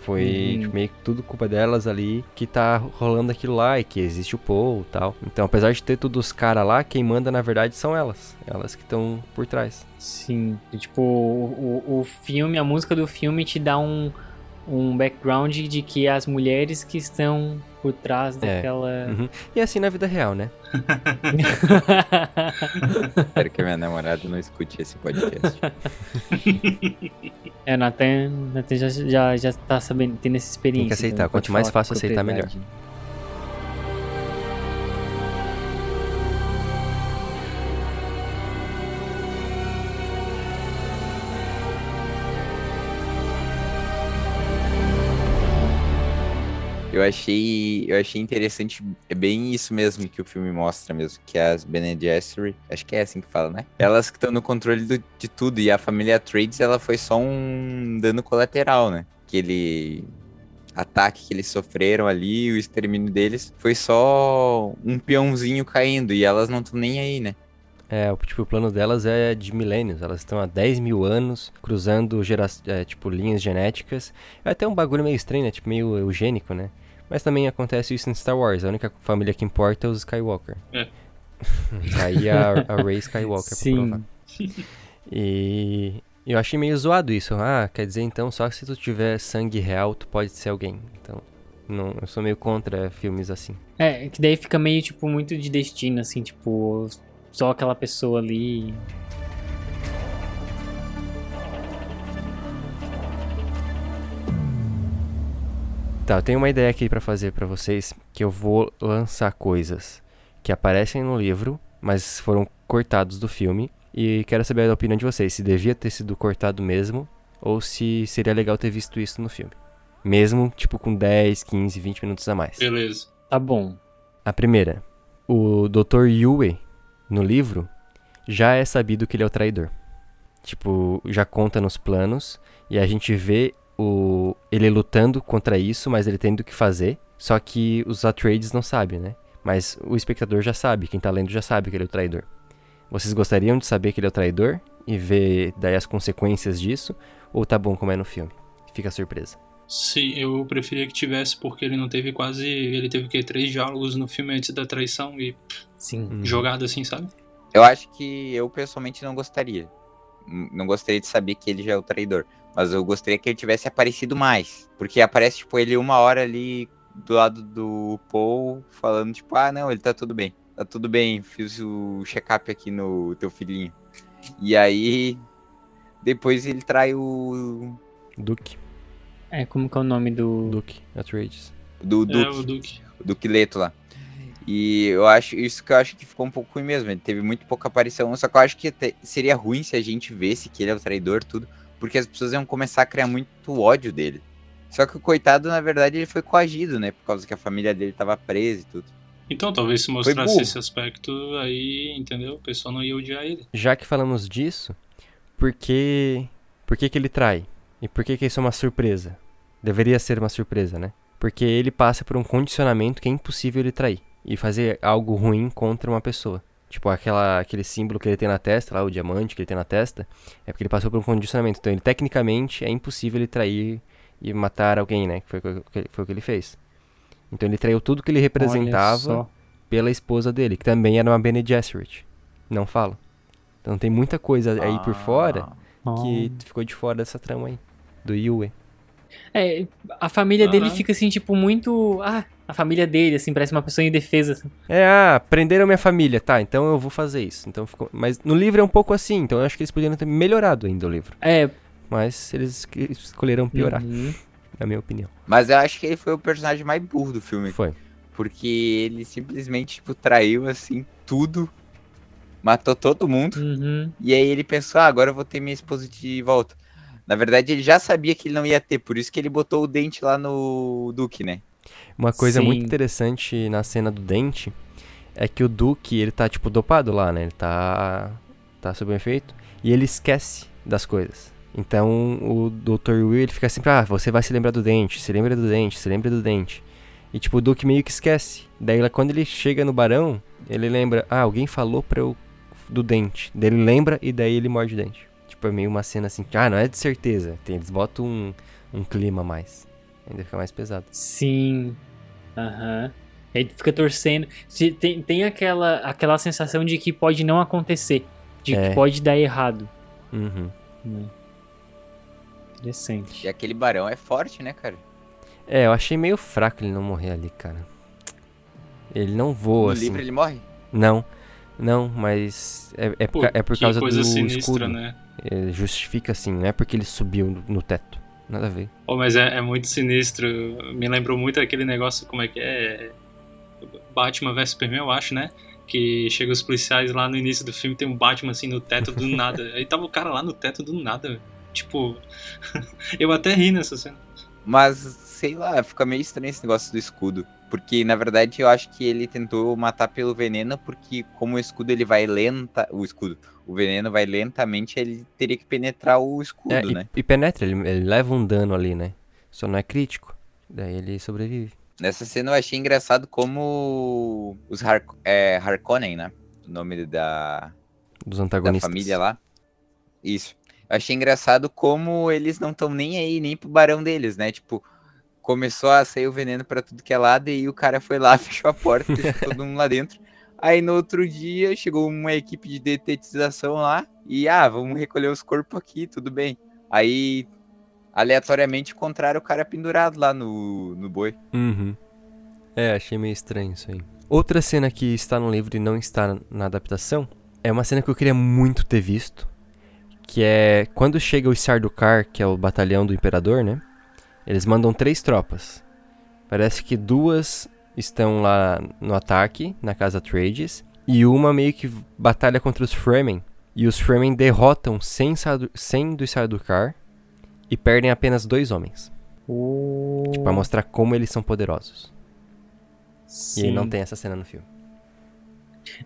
Foi hum. meio que tudo culpa delas ali que tá rolando aquilo lá e que existe o Paul e tal. Então, apesar de ter todos os caras lá, quem manda, na verdade, são elas. Elas que estão por trás. Sim. E, tipo, o, o, o filme, a música do filme te dá um, um background de que as mulheres que estão por trás daquela... É. Uhum. E assim na vida real, né? Espero que a minha namorada não escute esse podcast. É, Nathan, Nathan já, já, já tá sabendo, tendo essa experiência. Tem que aceitar, então, quanto mais fácil aceitar, melhor. Eu achei, eu achei interessante, é bem isso mesmo que o filme mostra mesmo, que as Bene Gesserit, acho que é assim que fala, né? Elas que estão no controle do, de tudo, e a família Atreides, ela foi só um dano colateral, né? Aquele ataque que eles sofreram ali, o extermínio deles, foi só um peãozinho caindo, e elas não estão nem aí, né? É, tipo, o plano delas é de milênios, elas estão há dez mil anos cruzando gera... é, tipo, linhas genéticas. É até um bagulho meio estranho, né? Tipo, meio eugênico, né? Mas também acontece isso em Star Wars, a única família que importa é os Skywalker. É. Aí a, a Rey Skywalker, sim, pra provar. E eu achei meio zoado isso. Ah, quer dizer, então, só se tu tiver sangue real, tu pode ser alguém. Então, Não, eu sou meio contra filmes assim. É, que daí fica meio, tipo, muito de destino, assim, tipo, só aquela pessoa ali. Tá, eu tenho uma ideia aqui pra fazer pra vocês, que eu vou lançar coisas que aparecem no livro, mas foram cortados do filme, e quero saber a opinião de vocês, se devia ter sido cortado mesmo, ou se seria legal ter visto isso no filme. Mesmo, tipo, com dez, quinze, vinte minutos a mais. Beleza. Tá bom. A primeira. O doutor Yueh, no livro, já é sabido que ele é o traidor. Tipo, já conta nos planos. E a gente vê o... ele lutando contra isso, mas ele tendo que fazer. Só que os Atreides não sabem, né? Mas o espectador já sabe, quem tá lendo já sabe que ele é o traidor. Vocês gostariam de saber que ele é o traidor? E ver daí as consequências disso? Ou tá bom como é no filme? Fica a surpresa. Sim, eu preferia que tivesse, porque ele não teve quase... Ele teve, o quê? Três diálogos no filme antes da traição e... Sim. Jogado assim, sabe? Eu acho que eu, pessoalmente, não gostaria. Não gostaria de saber que ele já é o traidor. Mas eu gostaria que ele tivesse aparecido mais. Porque aparece, tipo, ele uma hora ali do lado do Paul, falando, tipo, ah, não, ele tá tudo bem. Tá tudo bem, fiz o check-up aqui no teu filhinho. E aí... Depois ele trai o... Duke. É, como que é o nome do... Duke Atreides. Do Duke. É, o Duke. Duke Leto lá. E eu acho, isso que eu acho que ficou um pouco ruim mesmo. Ele teve muito pouca aparição, só que eu acho que seria ruim se a gente visse que ele é o traidor, tudo. Porque as pessoas iam começar a criar muito ódio dele. Só que o coitado, na verdade, ele foi coagido, né? Por causa que a família dele tava presa e tudo. Então, talvez se mostrasse esse aspecto aí, entendeu? O pessoal não ia odiar ele. Já que falamos disso, por que, por que, que ele trai? E por que, que isso é uma surpresa? Deveria ser uma surpresa, né? Porque ele passa por um condicionamento que é impossível ele trair. E fazer algo ruim contra uma pessoa. Tipo, aquela, aquele símbolo que ele tem na testa, lá, o diamante que ele tem na testa, é porque ele passou por um condicionamento. Então, ele, tecnicamente, é impossível ele trair e matar alguém, né? Que foi, que, foi o que ele fez. Então, ele traiu tudo que ele representava pela esposa dele, que também era uma Bene Gesserit. Não falo. Então, tem muita coisa aí ah. por fora que ah. ficou de fora dessa trama aí, do Yueh. É, a família uhum. dele fica assim, tipo, muito... Ah, a família dele, assim, parece uma pessoa indefesa. Assim. É, ah, prenderam minha família, tá, então eu vou fazer isso. Então ficou... Mas no livro é um pouco assim, então eu acho que eles poderiam ter melhorado ainda o livro. É. Mas eles escolheram piorar, uhum. na minha opinião. Mas eu acho que ele foi o personagem mais burro do filme. Foi. Porque ele simplesmente, tipo, traiu, assim, tudo. Matou todo mundo. Uhum. E aí ele pensou, ah, agora eu vou ter minha esposa de volta. Na verdade, ele já sabia que ele não ia ter, por isso que ele botou o dente lá no Duke, né? Uma coisa Sim. muito interessante na cena do dente é que o Duke, ele tá, tipo, dopado lá, né? Ele tá, tá sob um efeito e ele esquece das coisas. Então, o doutor Will, ele fica sempre, ah, você vai se lembrar do dente, se lembra do dente, se lembra do dente. E, tipo, o Duke meio que esquece. Daí, quando ele chega no barão, ele lembra, ah, alguém falou pra eu do dente. Daí ele lembra e daí ele morde o dente. Tipo, é meio uma cena assim, ah, não é de certeza. Tem, eles botam um, um clima a mais. Ainda fica mais pesado. Sim. Aham. Uhum. Aí fica torcendo. Tem, tem aquela, aquela sensação de que pode não acontecer. De é. que pode dar errado. Uhum. Hum. Interessante. E aquele barão é forte, né, cara? É, eu achei meio fraco ele não morrer ali, cara. Ele não voa, no assim. No livro ele morre? Não. Não, mas é, é, Pô, por, é por causa do sinistra, escudo. Né? É, justifica assim, não é porque ele subiu no, no teto. Nada a ver. Oh, mas é, é muito sinistro. Me lembrou muito aquele negócio, como é que é? Batman versus Superman, eu acho, né? Que chega os policiais lá no início do filme, tem um Batman assim no teto do nada. Aí tava o cara lá no teto do nada. Tipo, eu até ri nessa cena. Mas, sei lá, fica meio estranho esse negócio do escudo. Porque, na verdade, eu acho que ele tentou matar pelo veneno, porque como o escudo ele vai lenta... O escudo, o veneno vai lentamente, ele teria que penetrar o escudo, é, né? E, e penetra, ele, ele leva um dano ali, né? Só não é crítico. Daí ele sobrevive. Nessa cena eu achei engraçado como os Har- é, Harkonnen, né? O nome da... Dos antagonistas. Da família lá. Isso. Eu achei engraçado como eles não estão nem aí, nem pro barão deles, né? Tipo... Começou a sair o veneno pra tudo que é lado e o cara foi lá, fechou a porta, deixou todo mundo lá dentro. Aí no outro dia chegou uma equipe de detetização lá e, ah, vamos recolher os corpos aqui, tudo bem. Aí aleatoriamente encontraram o cara pendurado lá no, no boi. Uhum. É, achei meio estranho isso aí. Outra cena que está no livro e não está na adaptação é uma cena que eu queria muito ter visto, que é quando chega os Sardaukar, que é o batalhão do imperador, né? Eles mandam três tropas. Parece que duas estão lá no ataque, na casa Atreides, e uma meio que batalha contra os Fremen. E os Fremen derrotam cem dos Sardaukar e perdem apenas dois homens. Oh. Tipo, pra mostrar como eles são poderosos. Sim. E não tem essa cena no filme.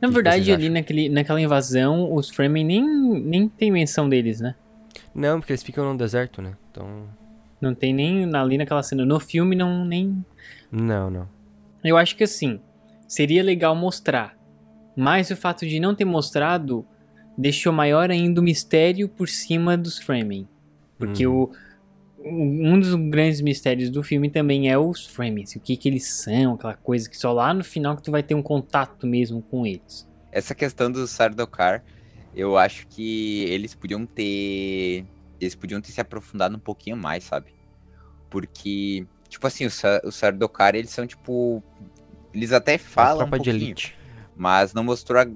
Na que verdade, que ali naquele, naquela invasão, os Fremen nem, nem tem menção deles, né? Não, porque eles ficam no deserto, né? Então... Não tem nem ali naquela cena. No filme, não, nem... Não, não. Eu acho que, assim, seria legal mostrar. Mas o fato de não ter mostrado deixou maior ainda o mistério por cima dos Fremen. Porque hum. o, um dos grandes mistérios do filme também é os Fremen. O que que eles são, aquela coisa que só lá no final que tu vai ter um contato mesmo com eles. Essa questão do Sardaukar, eu acho que eles podiam ter... Eles podiam ter se aprofundado um pouquinho mais, sabe? Porque, tipo assim, os, os Sardaukar, eles são, tipo... Eles até falam um pouquinho. Tropa de elite. Mas não mostrou... A,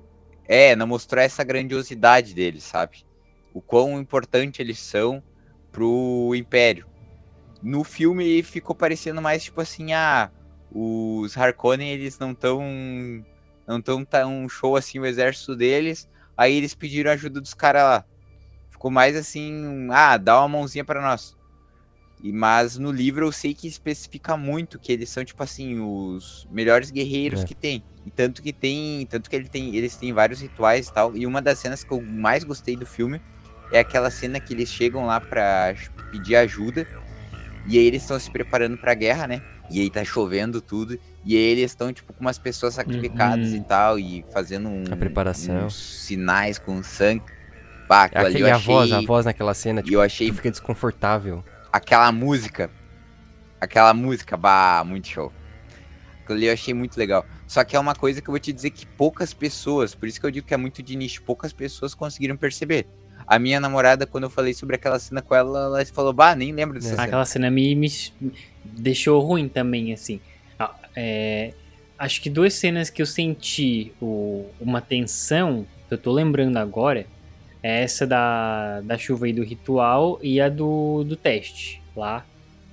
é, não mostrou essa grandiosidade deles, sabe? O quão importante eles são pro Império. No filme ficou parecendo mais, tipo assim, ah... Os Harkonnen, eles não tão... Não tão tão show, assim, o exército deles. Aí eles pediram ajuda dos caras lá. Ficou mais assim, ah, dá uma mãozinha pra nós. E, mas no livro eu sei que especifica muito que eles são, tipo assim, os melhores guerreiros é. que tem. E tanto que tem, tanto que ele tem, eles têm vários rituais e tal. E uma das cenas que eu mais gostei do filme é aquela cena que eles chegam lá pra pedir ajuda. E aí eles estão se preparando pra guerra, né? E aí tá chovendo tudo. E aí eles estão, tipo, com umas pessoas sacrificadas uhum. e tal. E fazendo um, a preparação. Uns sinais com sangue. Bah, aquele, achei... a voz, a voz naquela cena, tipo, eu achei... que fica desconfortável. Aquela música, aquela música, bah, muito show. Aquilo ali eu achei muito legal. Só que é uma coisa que eu vou te dizer que poucas pessoas, por isso que eu digo que é muito de nicho, poucas pessoas conseguiram perceber. A minha namorada, quando eu falei sobre aquela cena com ela, ela falou, bah, nem lembro dessa é, cena. Aquela cena me, me deixou ruim também, assim. É, acho que duas cenas que eu senti o, uma tensão, que eu tô lembrando agora... É essa da, da chuva aí do ritual e a do, do teste lá.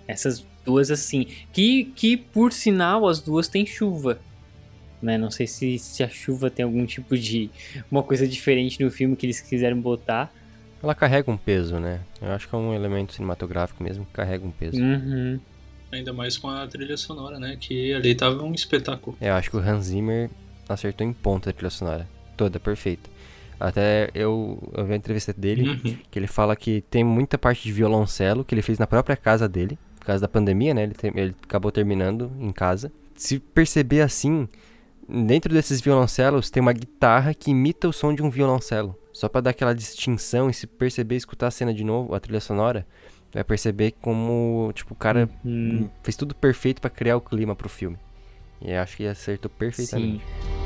Essas duas assim. Que, que, por sinal, as duas têm chuva. Né? Não sei se, se a chuva tem algum tipo de... Uma coisa diferente no filme que eles quiseram botar. Ela carrega um peso, né? Eu acho que é um elemento cinematográfico mesmo que carrega um peso. Uhum. Ainda mais com a trilha sonora, né? Que ali tava um espetáculo. É, eu acho que o Hans Zimmer acertou em ponta a trilha sonora. Toda, perfeita. Até eu, eu vi a entrevista dele, uhum. que ele fala que tem muita parte de violoncelo que ele fez na própria casa dele, por causa da pandemia, né? Ele, te, ele acabou terminando em casa. Se perceber assim, dentro desses violoncelos tem uma guitarra que imita o som de um violoncelo. Só pra dar aquela distinção e se perceber, escutar a cena de novo, a trilha sonora, vai perceber como, tipo, o cara uhum. fez tudo perfeito pra criar o clima pro filme. E acho que acertou perfeitamente. Sim.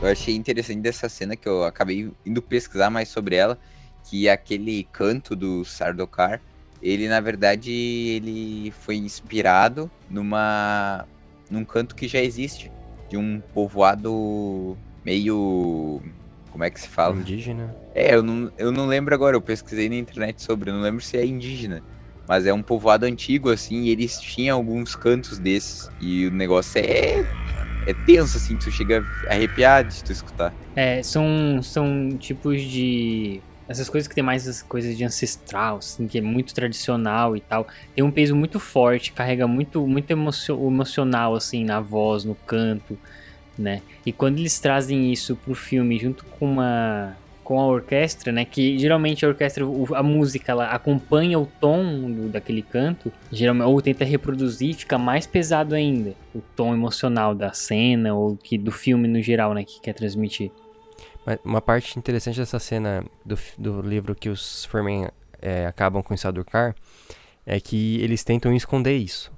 Eu achei interessante dessa cena, que eu acabei indo pesquisar mais sobre ela, que aquele canto do Sardaukar, ele na verdade ele foi inspirado numa, num canto que já existe, de um povoado meio... como é que se fala? Indígena? É, eu não, eu não lembro agora, eu pesquisei na internet sobre, eu não lembro se é indígena, mas é um povoado antigo assim, e eles tinham alguns cantos desses, e o negócio é... É tenso, assim, tu chega arrepiado de tu escutar. É, são, são tipos de... Essas coisas que tem mais as coisas de ancestral, assim, que é muito tradicional e tal. Tem um peso muito forte, carrega muito, muito emocio- emocional, assim, na voz, no canto, né? E quando eles trazem isso pro filme junto com uma... com a orquestra, né, que geralmente a orquestra, a música, ela acompanha o tom do, daquele canto, geralmente, ou tenta reproduzir, fica mais pesado ainda, o tom emocional da cena, ou que, do filme no geral, né, que quer transmitir. Uma parte interessante dessa cena do, do livro que os Fremen é, acabam com o Sardaukar é que eles tentam esconder isso.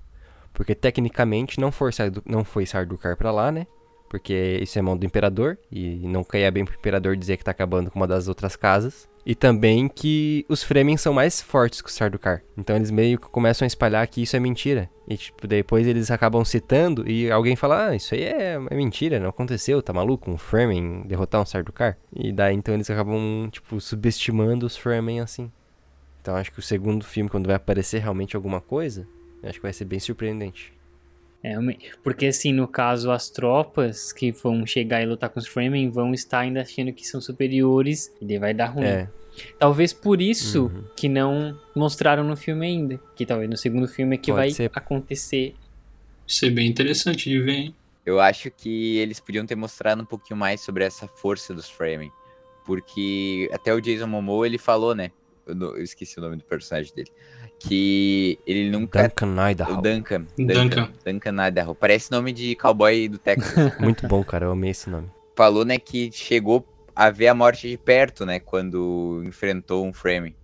Porque tecnicamente não foi, não foi Sardaukar pra lá, né? Porque isso é mão do imperador e não caia bem pro imperador dizer que tá acabando com uma das outras casas. E também que os Fremen são mais fortes que o Sardaukar. Então eles meio que começam a espalhar que isso é mentira. E tipo, depois eles acabam citando e alguém fala... Ah, isso aí é, é mentira, não aconteceu, tá maluco? Um Fremen derrotar um Sardaukar? E daí então eles acabam, tipo, subestimando os Fremen assim. Então acho que o segundo filme, quando vai aparecer realmente alguma coisa... Acho que vai ser bem surpreendente. É, porque assim, no caso, as tropas que vão chegar e lutar com os Fremen vão estar ainda achando que são superiores e daí vai dar ruim. É. Talvez por isso uhum. que não mostraram no filme ainda. Que talvez no segundo filme é que Pode vai ser. acontecer. Isso é bem interessante de ver, hein? Eu acho que eles podiam ter mostrado um pouquinho mais sobre essa força dos Fremen. Porque até o Jason Momoa, ele falou, né? Eu, não, eu esqueci o nome do personagem dele. Que ele nunca... Duncan Idaho. O Duncan. Duncan. Duncan Idaho. Parece nome de cowboy do Texas. Muito bom, cara. Eu amei esse nome. Falou, né, que chegou a ver a morte de perto, né, quando enfrentou um Fremen.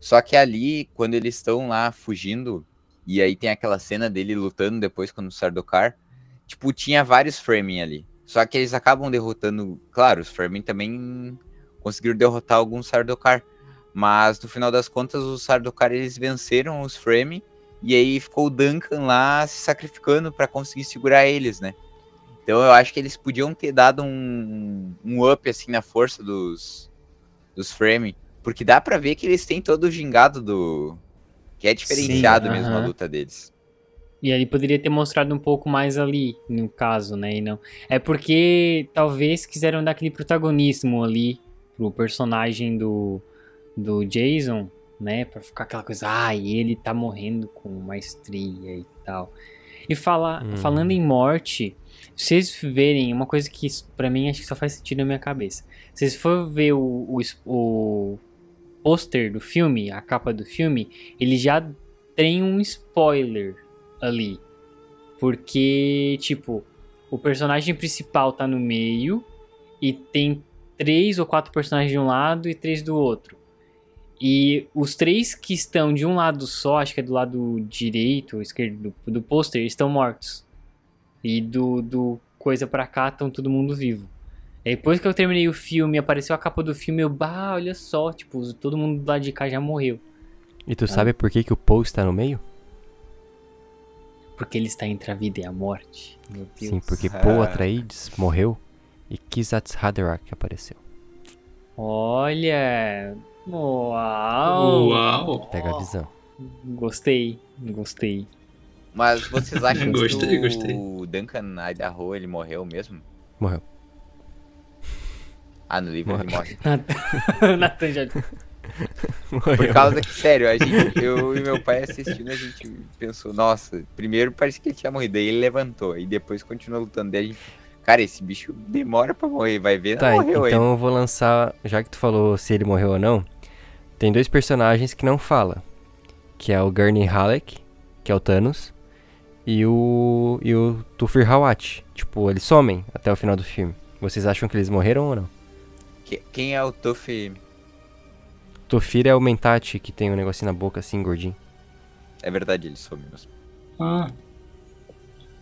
Só que ali, quando eles estão lá fugindo, e aí tem aquela cena dele lutando depois com o Sardaukar, tipo, tinha vários Fremen ali. Só que eles acabam derrotando... Claro, os Fremen também conseguiram derrotar alguns Sardaukar. Mas, no final das contas, os Sardaukar, eles venceram os Fremen. E aí ficou o Duncan lá se sacrificando para conseguir segurar eles, né? Então, eu acho que eles podiam ter dado um, um up, assim, na força dos, dos Fremen. Porque dá pra ver que eles têm todo o gingado do... Que é diferenciado. Sim, mesmo uh-huh. a luta deles. E aí poderia ter mostrado um pouco mais ali, no caso, né? E não... É porque, talvez, quiseram dar aquele protagonismo ali pro personagem do... do Jason, né, pra ficar aquela coisa, ah, e ele tá morrendo com maestria e tal. E fala, hum. falando em morte, vocês verem, uma coisa que pra mim acho que só faz sentido na minha cabeça. Vocês forem ver o, o, o pôster do filme, a capa do filme, ele já tem um spoiler ali. Porque, tipo, o personagem principal tá no meio e tem três ou quatro personagens de um lado e três do outro. E os três que estão de um lado só, acho que é do lado direito ou esquerdo do, do pôster, estão mortos. E do, do coisa pra cá, estão todo mundo vivo. E depois que eu terminei o filme, apareceu a capa do filme, eu, bah, olha só, tipo, todo mundo do lado de cá já morreu. E tu ah. sabe por que, que o Paul está no meio? Porque ele está entre a vida e a morte. Meu Deus. Sim, porque ah. Paul Atreides morreu e Kisatz Haderach apareceu. Olha... Uau. Uau! Pega a visão. Gostei, gostei. Mas vocês acham gostei, que o gostei. Duncan Idaho, ele morreu mesmo? Morreu. Ah, no livro morreu. Ele morre. O Nathan já... Morreu. Por causa que, sério, a gente, eu e meu pai assistindo, a gente pensou, nossa, primeiro parece que ele tinha morrido, daí ele levantou, e depois continuou lutando, daí a gente... Cara, esse bicho demora pra morrer, vai ver, não tá, morreu então aí. Então eu vou lançar, já que tu falou se ele morreu ou não... Tem dois personagens que não fala, que é o Gurney Halleck, que é o Thanos, e o e o Thufir Hawat. Tipo, eles somem até o final do filme. Vocês acham que eles morreram ou não? Que, quem é o Thufir? Thufir é o Mentat, que tem um negocinho na boca assim, gordinho. É verdade, ele some mesmo. Ah,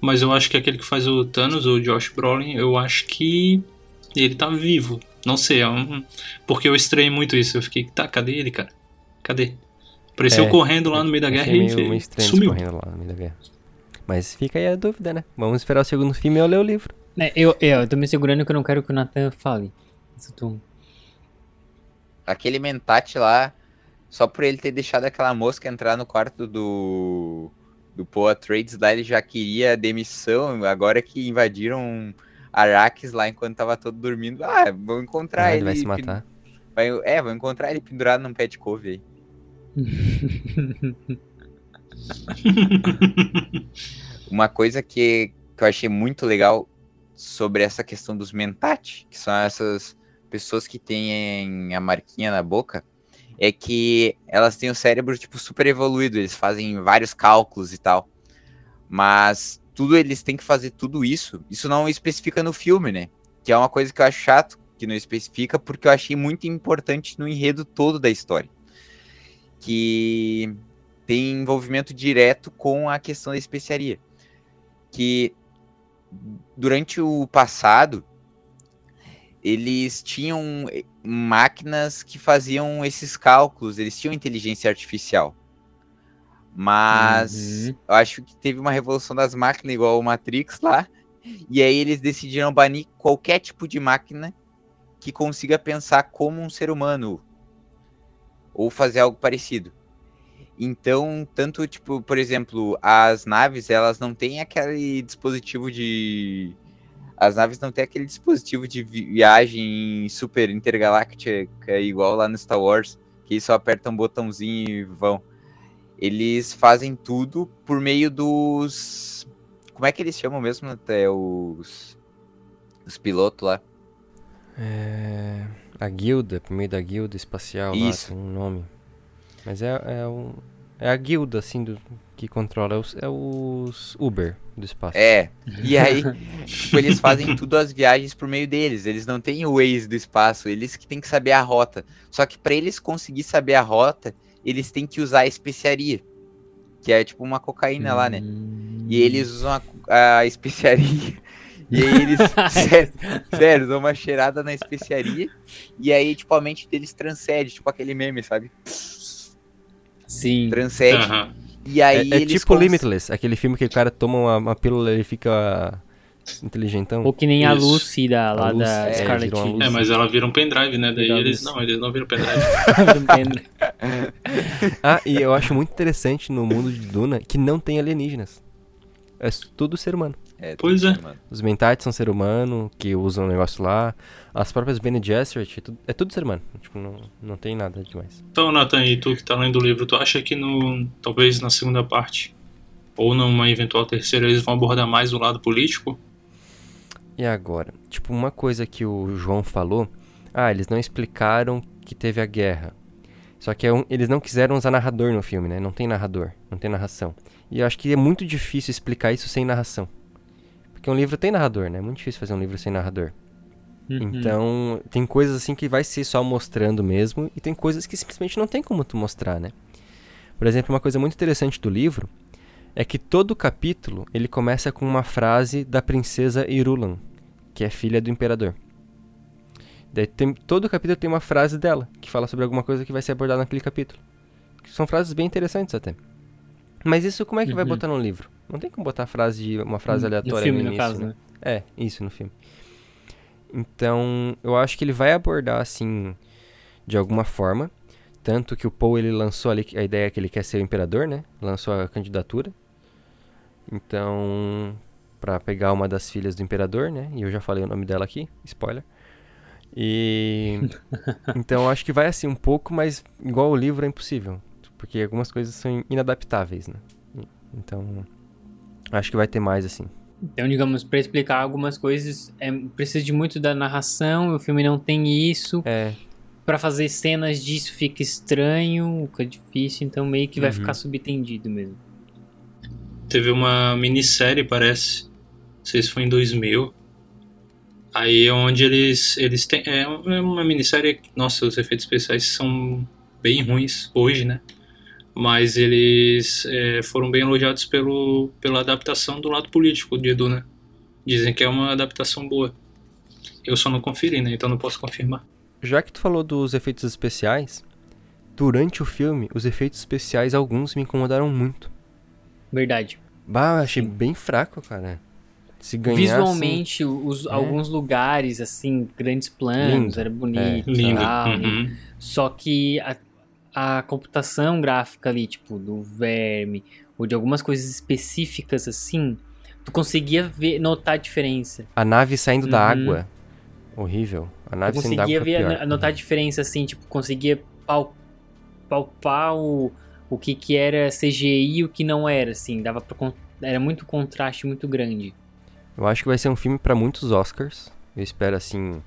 mas eu acho que aquele que faz o Thanos, o Josh Brolin, eu acho que ele tá vivo. Não sei, porque eu estranhei muito isso. Eu fiquei, tá, cadê ele, cara? Cadê? Apareceu é, correndo lá no meio da guerra e meio, meio sumiu. Correndo lá no meio da guerra. Mas fica aí a dúvida, né? Vamos esperar o segundo filme e eu ler o livro. É, eu, eu, eu tô me segurando que eu não quero que o Nathan fale. Isso tô... Aquele Mentat lá, só por ele ter deixado aquela mosca entrar no quarto do, do Paul Atreides lá, ele já queria demissão, agora que invadiram... Arrakis lá, enquanto tava todo dormindo. Ah, vão encontrar ah, ele. Ele vai se matar. Vai, é, vão encontrar ele pendurado num pé de couve aí. Uma coisa que, que eu achei muito legal sobre essa questão dos Mentat, que são essas pessoas que têm a marquinha na boca, é que elas têm o cérebro, tipo, super evoluído. Eles fazem vários cálculos e tal. Mas... Tudo, eles têm que fazer tudo isso. Isso não especifica no filme, né? Que é uma coisa que eu acho chato que não especifica, porque eu achei muito importante no enredo todo da história. Que tem envolvimento direto com a questão da especiaria, que durante o passado eles tinham máquinas que faziam esses cálculos, eles tinham inteligência artificial, mas uhum. eu acho que teve uma revolução das máquinas igual o Matrix lá, e aí eles decidiram banir qualquer tipo de máquina que consiga pensar como um ser humano ou fazer algo parecido. Então, tanto, tipo, por exemplo, as naves, elas não têm aquele dispositivo de... As naves não têm aquele dispositivo de viagem super intergaláctica, igual lá no Star Wars, que só aperta um botãozinho e vão. Eles fazem tudo por meio dos... Como é que eles chamam mesmo até os, os pilotos lá? É... A guilda, por meio da guilda espacial. Isso. Lá, tem um nome. Mas é, é, um, é a guilda, assim, do, que controla, é os, é os Uber do espaço. É, e aí tipo, eles fazem tudo as viagens por meio deles, eles não têm o Waze do espaço, eles que têm que saber a rota. Só que pra eles conseguir saber a rota, eles têm que usar a especiaria, que é tipo uma cocaína hum... lá, né? E eles usam a, a especiaria... E aí eles, sério, sério, dão uma cheirada na especiaria, e aí, tipo, a mente deles transcende, tipo aquele meme, sabe? Sim. Transcende. Uh-huh. E aí é, é eles tipo cons... Limitless, aquele filme que o cara toma uma, uma pílula e fica inteligentão. Ou que nem a Lucy da, lá a Lucy, da é, Scarlet. É, mas ela vira um pendrive, né? Daí eles, não, eles não viram pendrive. Ah, e eu acho muito interessante no mundo de Duna que não tem alienígenas. É tudo ser humano. É, pois é. Os Mentats são ser humano, que usam o negócio lá. As próprias Bene Gesserit, é tudo, é tudo ser humano. Tipo, não, não tem nada demais. Então, Nathan, e tu que tá lendo o livro, tu acha que no, talvez na segunda parte, ou numa eventual terceira, eles vão abordar mais o lado político? E agora? Tipo, uma coisa que o João falou, ah, eles não explicaram que teve a guerra. Só que é um, eles não quiseram usar narrador no filme, né? Não tem narrador, não tem narração. E eu acho que é muito difícil explicar isso sem narração. Porque um livro tem narrador, né? É muito difícil fazer um livro sem narrador. Uhum. Então, tem coisas assim que vai ser só mostrando mesmo. E tem coisas que simplesmente não tem como tu mostrar, né? Por exemplo, uma coisa muito interessante do livro é que todo capítulo, ele começa com uma frase da princesa Irulan, que é filha do imperador. Daí tem, todo capítulo tem uma frase dela, que fala sobre alguma coisa que vai ser abordada naquele capítulo. São frases bem interessantes até. Mas isso como é que vai uhum. botar num livro? Não tem como botar frase de, uma frase aleatória no, filme, no início, no caso, né? É, isso, no filme. Então, eu acho que ele vai abordar, assim, de alguma forma. Tanto que o Paul, ele lançou ali a ideia que ele quer ser o imperador, né? Lançou a candidatura. Então, pra pegar uma das filhas do imperador, né? E eu já falei o nome dela aqui, spoiler. E... então, eu acho que vai, assim, um pouco, mas igual o livro é impossível. Porque algumas coisas são inadaptáveis, né? Então, acho que vai ter mais, assim. Então, digamos, pra explicar algumas coisas, é, precisa de muito da narração, o filme não tem isso. É. Pra fazer cenas disso fica estranho, fica difícil, então meio que vai uhum. ficar subentendido mesmo. Teve uma minissérie, parece, não sei se foi em dois mil, aí onde eles, eles têm... É uma minissérie, nossa, os efeitos especiais são bem ruins hoje, né? Mas eles é, foram bem elogiados pelo, pela adaptação do lado político de Duna. Dizem que é uma adaptação boa. Eu só não conferi, né? Então não posso confirmar. Já que tu falou dos efeitos especiais, durante o filme, os efeitos especiais, alguns me incomodaram muito. Verdade. Bah, eu achei Sim. bem fraco, cara. Se ganhar, visualmente, assim, os, é. alguns lugares, assim, grandes planos, lindo. Era bonito. É. Lindo. Tal, uhum. né? Só que... A... A computação gráfica ali, tipo, do verme, ou de algumas coisas específicas assim, tu conseguia ver, notar a diferença. A nave saindo uhum. da água. Horrível. A nave saindo da água. Tu conseguia ver, notar uhum. a diferença assim, tipo, conseguia pal- palpar o, o que que era C G I e o que não era, assim. Dava pra, era muito contraste, muito grande. Eu acho que vai ser um filme pra muitos Oscars. Eu espero, assim,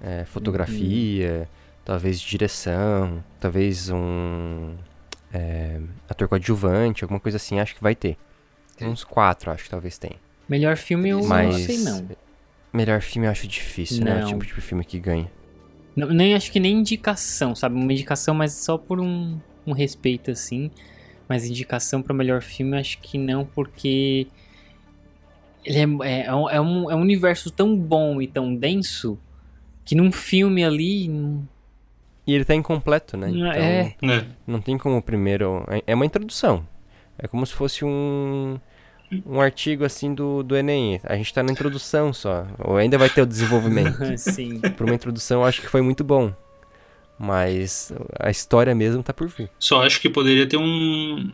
é, fotografia... Uhum. Talvez direção, talvez um é, ator coadjuvante, alguma coisa assim, acho que vai ter. Tem uns quatro, acho que talvez tenha. Melhor filme eu Mas, não sei não. Melhor filme eu acho difícil, não. né? O tipo de filme que ganha. Não, nem acho que nem indicação, sabe? Uma indicação, mas só por um, um respeito, assim. mas indicação para melhor filme acho que não, porque ele é, é, é, um, é um universo tão bom e tão denso que num filme ali... E ele tá incompleto, né? Então, é. Não tem como o primeiro... É uma introdução. É como se fosse um... Um artigo assim do, do Enem. A gente tá na introdução só. Ou ainda vai ter o desenvolvimento. Sim. Por uma introdução, eu acho que foi muito bom. Mas a história mesmo tá por vir. Só acho que poderia ter um,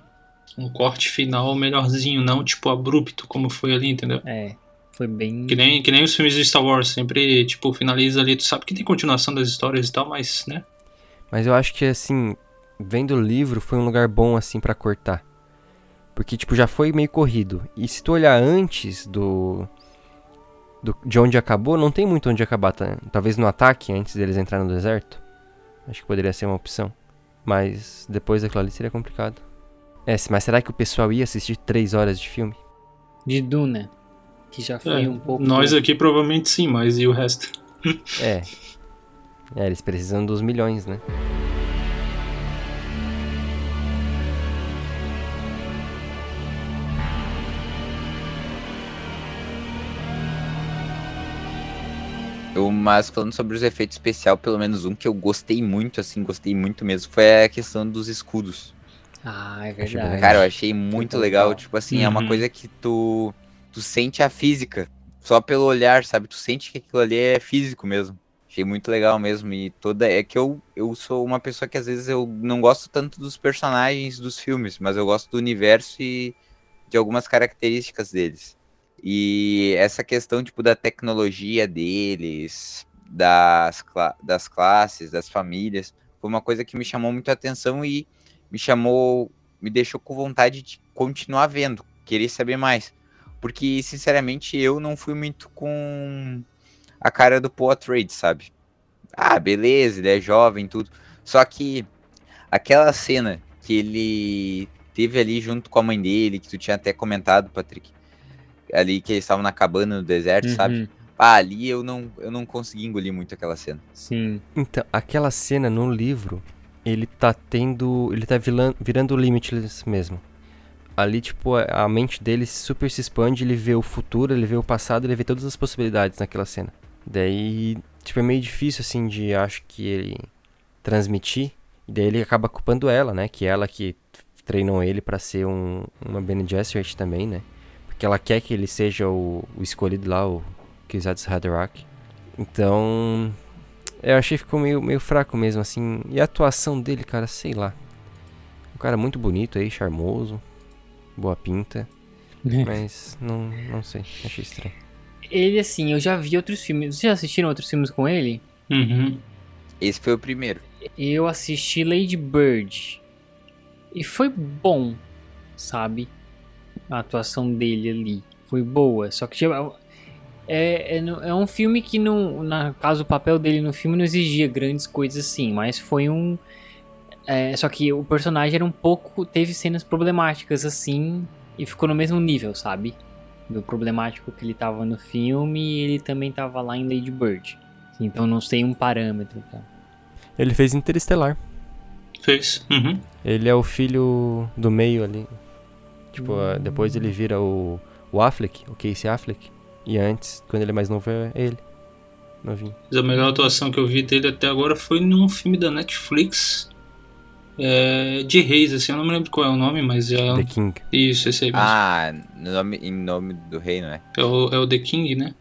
um corte final melhorzinho. Não tipo abrupto, como foi ali, entendeu? É, foi bem... Que nem, que nem os filmes de Star Wars. Sempre, tipo, finaliza ali. Tu sabe que tem continuação das histórias e tal, mas, né? Mas eu acho que, assim... Vendo o livro, foi um lugar bom, assim, pra cortar. Porque, tipo, já foi meio corrido. E se tu olhar antes do, do... de onde acabou, não tem muito onde acabar. Tá? Talvez no ataque, antes deles entrarem no deserto. Acho que poderia ser uma opção. Mas depois daquilo ali seria complicado. É, mas será que o pessoal ia assistir três horas de filme? De Duna. Que já foi é, um pouco... Nós do... aqui provavelmente sim, mas e o resto? é. é. Eles precisam dos milhões, né? Eu, mas falando sobre os efeitos especiais, pelo menos um que eu gostei muito, assim, gostei muito mesmo, foi a questão dos escudos. Ah, é verdade. Cara, eu achei muito legal, tipo assim, uhum. é uma coisa que tu, tu sente a física, só pelo olhar, sabe? Tu sente que aquilo ali é físico mesmo. Achei muito legal mesmo, e toda... É que eu, eu sou uma pessoa que às vezes eu não gosto tanto dos personagens dos filmes, mas eu gosto do universo e de algumas características deles. E essa questão, tipo, da tecnologia deles, das, cla- das classes, das famílias, foi uma coisa que me chamou muito a atenção e me chamou, me deixou com vontade de continuar vendo, querer saber mais. Porque, sinceramente, eu não fui muito com a cara do Paul Atreides, sabe? Ah, beleza, ele é jovem, tudo. Só que aquela cena que ele teve ali junto com a mãe dele, que tu tinha até comentado, Patrick, ali que eles estavam na cabana no deserto, uhum. sabe? Ah, ali eu não, eu não consegui engolir muito aquela cena. Sim. Então, aquela cena no livro, ele tá tendo... Ele tá vilando, virando Limitless mesmo. Ali, tipo, a mente dele super se expande, ele vê o futuro, ele vê o passado, ele vê todas as possibilidades naquela cena. Daí, tipo, é meio difícil, assim, de, acho que ele transmitir. E daí ele acaba culpando ela, né? Que ela que treinou ele pra ser um, uma Bene Gesserit também, né? Que ela quer que ele seja o, o escolhido lá, o Kisatz Haderach. Então, eu achei que ficou meio, meio fraco mesmo, assim. E a atuação dele, cara, sei lá. Um cara muito bonito aí, charmoso, boa pinta. Mas, não, não sei, achei estranho. Ele, assim, eu já vi outros filmes. Vocês já assistiram outros filmes com ele? Uhum. Esse foi o primeiro. Eu assisti Lady Bird. E foi bom, sabe? A atuação dele ali foi boa, só que é, é, é um filme que, no, no caso, o papel dele no filme não exigia grandes coisas assim, mas foi um... É, só que o personagem era um pouco... Teve cenas problemáticas assim e ficou no mesmo nível, sabe? Do problemático que ele tava no filme e ele também tava lá em Lady Bird. Então não sei um parâmetro. Tá? Ele fez Interestelar. Fez. Uhum. Ele é o filho do meio ali. Tipo, depois ele vira o, o Affleck, o Casey Affleck. E antes, quando ele é mais novo, é ele. Novinho. Mas a melhor atuação que eu vi dele até agora foi num filme da Netflix. É, de Reis, assim, eu não me lembro qual é o nome, mas é... The King. Isso, esse aí mesmo. Ah, nome, em nome do rei, não é? É o, é o The King, né?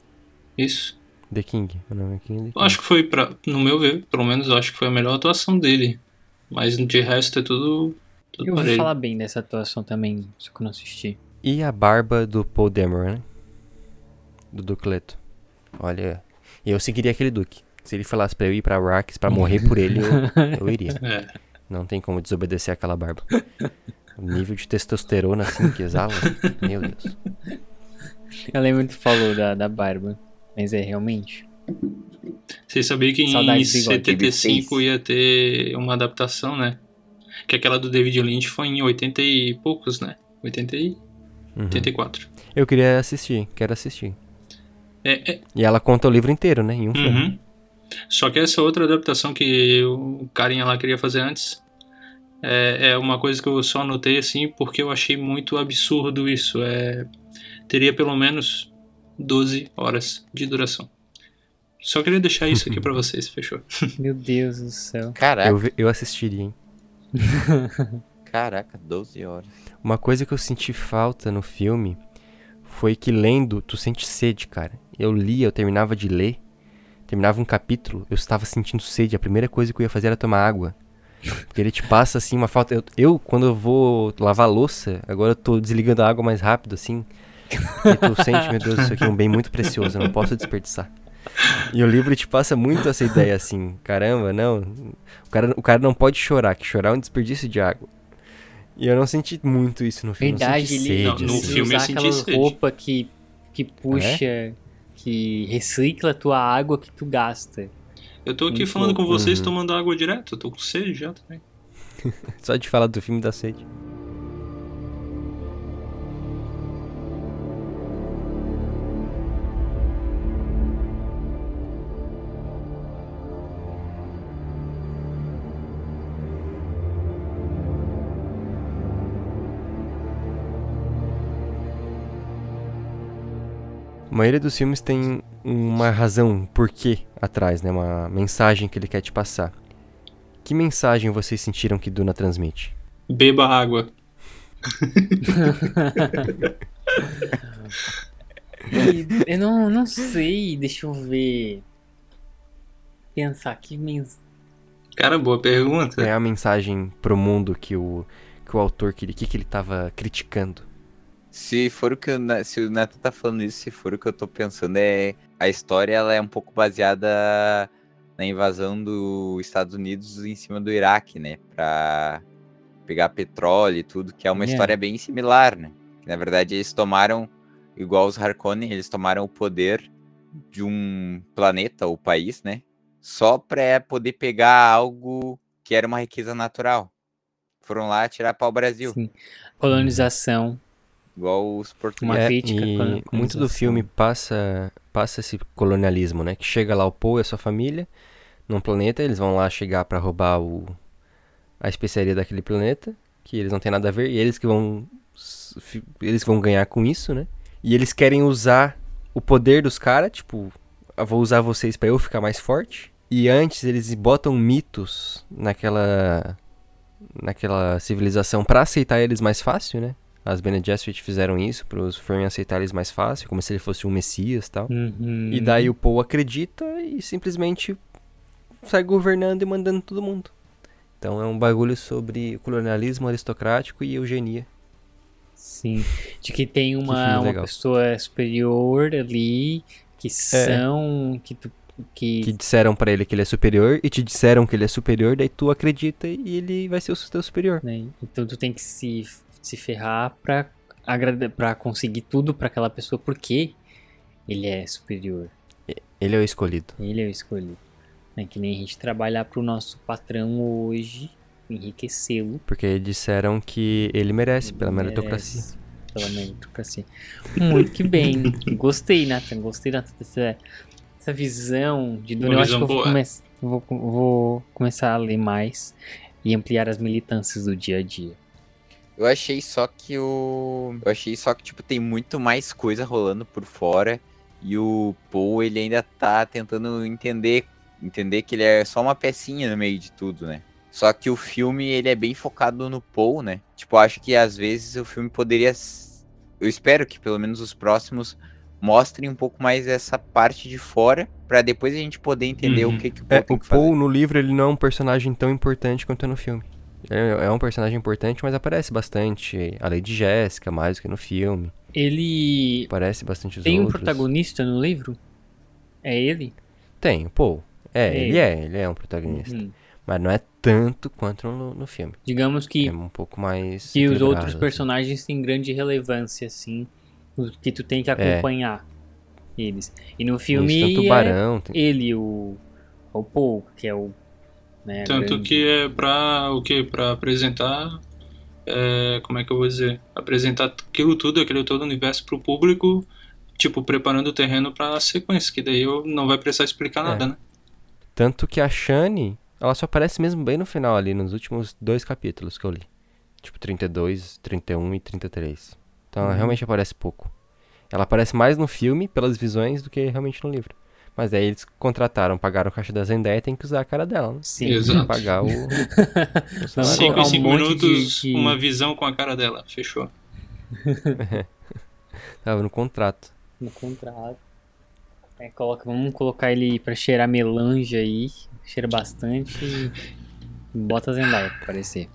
Isso. The King. O nome é King, The King. Eu acho que foi, pra, no meu ver, pelo menos, eu acho que foi a melhor atuação dele. Mas de resto é tudo... Eu ouvi falar bem dessa atuação também, só que eu não assisti. E a barba do Paul Dameron, né? Do Duke Leto. Olha, eu seguiria aquele Duke. Se ele falasse pra eu ir pra Arrakis pra morrer por ele, eu, eu iria. É. Não tem como desobedecer aquela barba. O nível de testosterona assim que exala, meu Deus. Eu lembro que tu falou da, da barba, mas é realmente... Vocês sabiam que em setenta e cinco ia ter uma adaptação, né? Que aquela do David Lynch foi em oitenta e poucos, né? oitenta e... Uhum. oitenta e quatro. Eu queria assistir, quero assistir. É, é... E ela conta o livro inteiro, né? Em um filme. Uhum. Só que essa outra adaptação que o carinha lá queria fazer antes, É, é uma coisa que eu só anotei assim porque eu achei muito absurdo isso. É, teria pelo menos doze horas de duração. Só queria deixar isso aqui pra vocês, fechou? Meu Deus do céu. Caraca. Eu, eu assistiria, hein? Caraca, doze horas. Uma coisa que eu senti falta no filme foi que lendo, tu sente sede, cara. Eu lia, eu terminava de ler, terminava um capítulo, eu estava sentindo sede. A primeira coisa que eu ia fazer era tomar água. Porque ele te passa, assim, uma falta... Eu, eu quando eu vou lavar a louça, agora eu tô desligando a água mais rápido, assim. E tu sente, meu Deus, isso aqui é um bem muito precioso, eu não posso desperdiçar. E o livro te passa muito essa ideia, assim, caramba, não, o cara, o cara não pode chorar, que chorar é um desperdício de água. E eu não senti muito isso no filme. Verdade, ele não, no assim, filme usar eu aquela senti roupa que, que puxa, é? Que recicla a tua água que tu gasta. Eu tô aqui muito falando bom. Com vocês, uhum. Tomando água direto, eu tô com sede já também. Só de falar do filme dá sede. A maioria dos filmes tem uma razão, um porquê atrás, né? Uma mensagem que ele quer te passar. Que mensagem vocês sentiram que Duna transmite? Beba água. Eu não, não sei, deixa eu ver. Pensar, que mensagem... Cara, boa pergunta. É a mensagem pro mundo que o, que o autor queria, que, que ele tava criticando. Se for o que eu, se o Neto tá falando isso, se for o que eu tô pensando, é, a história ela é um pouco baseada na invasão dos Estados Unidos em cima do Iraque, né? Pra pegar petróleo e tudo, que é uma é. história bem similar, né? Na verdade, eles tomaram, igual os Harkonnen, eles tomaram o poder de um planeta ou país, né? Só pra poder pegar algo que era uma riqueza natural. Foram lá atirar pau Brasil. Sim. Colonização. Igual os portugueses. É, e muito do filme passa, passa esse colonialismo, né? Que chega lá o Paul e a sua família num planeta, eles vão lá chegar pra roubar o, a especiaria daquele planeta, que eles não têm nada a ver, e eles que vão, eles vão ganhar com isso, né? E eles querem usar o poder dos caras, tipo, eu vou usar vocês pra eu ficar mais forte. E antes eles botam mitos naquela, naquela civilização pra aceitar eles mais fácil, né? As Bene Gesserit fizeram isso para os Fremen aceitarem eles mais fácil, como se ele fosse um messias e tal. Uhum. E daí o Paul acredita e simplesmente sai governando e mandando todo mundo. Então é um bagulho sobre colonialismo aristocrático e eugenia. Sim, de que tem uma, que uma pessoa superior ali, que são... É. Que, tu, que... que disseram para ele que ele é superior e te disseram que ele é superior, daí tu acredita e ele vai ser o teu superior. Então tu tem que se... se ferrar pra, agrade... pra conseguir tudo pra aquela pessoa, porque ele é superior. Ele é o escolhido. Ele é o escolhido. É que nem a gente trabalhar pro nosso patrão hoje, enriquecê-lo. Porque disseram que ele merece, ele pela meritocracia. Merece pela meritocracia. Muito que bem. Gostei, Nathan. Gostei, Nathan, dessa, dessa visão de Duna. Eu acho que eu vou, come... vou, vou começar a ler mais e ampliar as militâncias do dia a dia. Eu achei só que o... Eu achei só que, tipo, tem muito mais coisa rolando por fora. E o Paul, ele ainda tá tentando entender... Entender que ele é só uma pecinha no meio de tudo, né? Só que o filme, ele é bem focado no Paul, né? Tipo, eu acho que, às vezes, o filme poderia... Eu espero que, pelo menos, os próximos mostrem um pouco mais essa parte de fora. Pra depois a gente poder entender uhum. o que, que o Paul é, tem que fazer. O Paul, no livro, ele não é um personagem tão importante quanto é no filme. É um personagem importante, mas aparece bastante a Lady Jessica, mais do que no filme. Ele... Aparece bastante os tem outros. Tem um protagonista no livro? É ele? Tem, Paul. É, é ele. ele é, ele é um protagonista. Uhum. Mas não é tanto quanto no, no filme. Digamos que... É um pouco mais... Que os outros assim. Personagens têm grande relevância, assim, que tu tem que acompanhar é. eles. E no filme Isso, tanto é barão, tem... ele, o, o Paul, que é o... Né, tanto grande. Que é pra o que? Pra apresentar é, como é que eu vou dizer? Apresentar aquilo tudo, aquele todo universo pro público, tipo, preparando o terreno pra sequência, que daí eu não vai precisar explicar é. nada, né? Tanto que a Shani, Ela só aparece mesmo bem no final ali, nos últimos dois capítulos que eu li. Tipo, trinta e dois, trinta e um e trinta e três. Então ela realmente aparece pouco. Ela aparece mais no filme, pelas visões, do que realmente no livro. Mas aí eles contrataram, pagaram o caixa da Zendaya e tem que usar a cara dela, né? Sim, exato. Pagar o... cinco em cinco minutos, de... uma visão com a cara dela. Fechou. É. Tava no contrato. No contrato. É, coloca, vamos colocar ele pra cheirar melange aí. Cheira bastante e bota a Zendaya pra aparecer.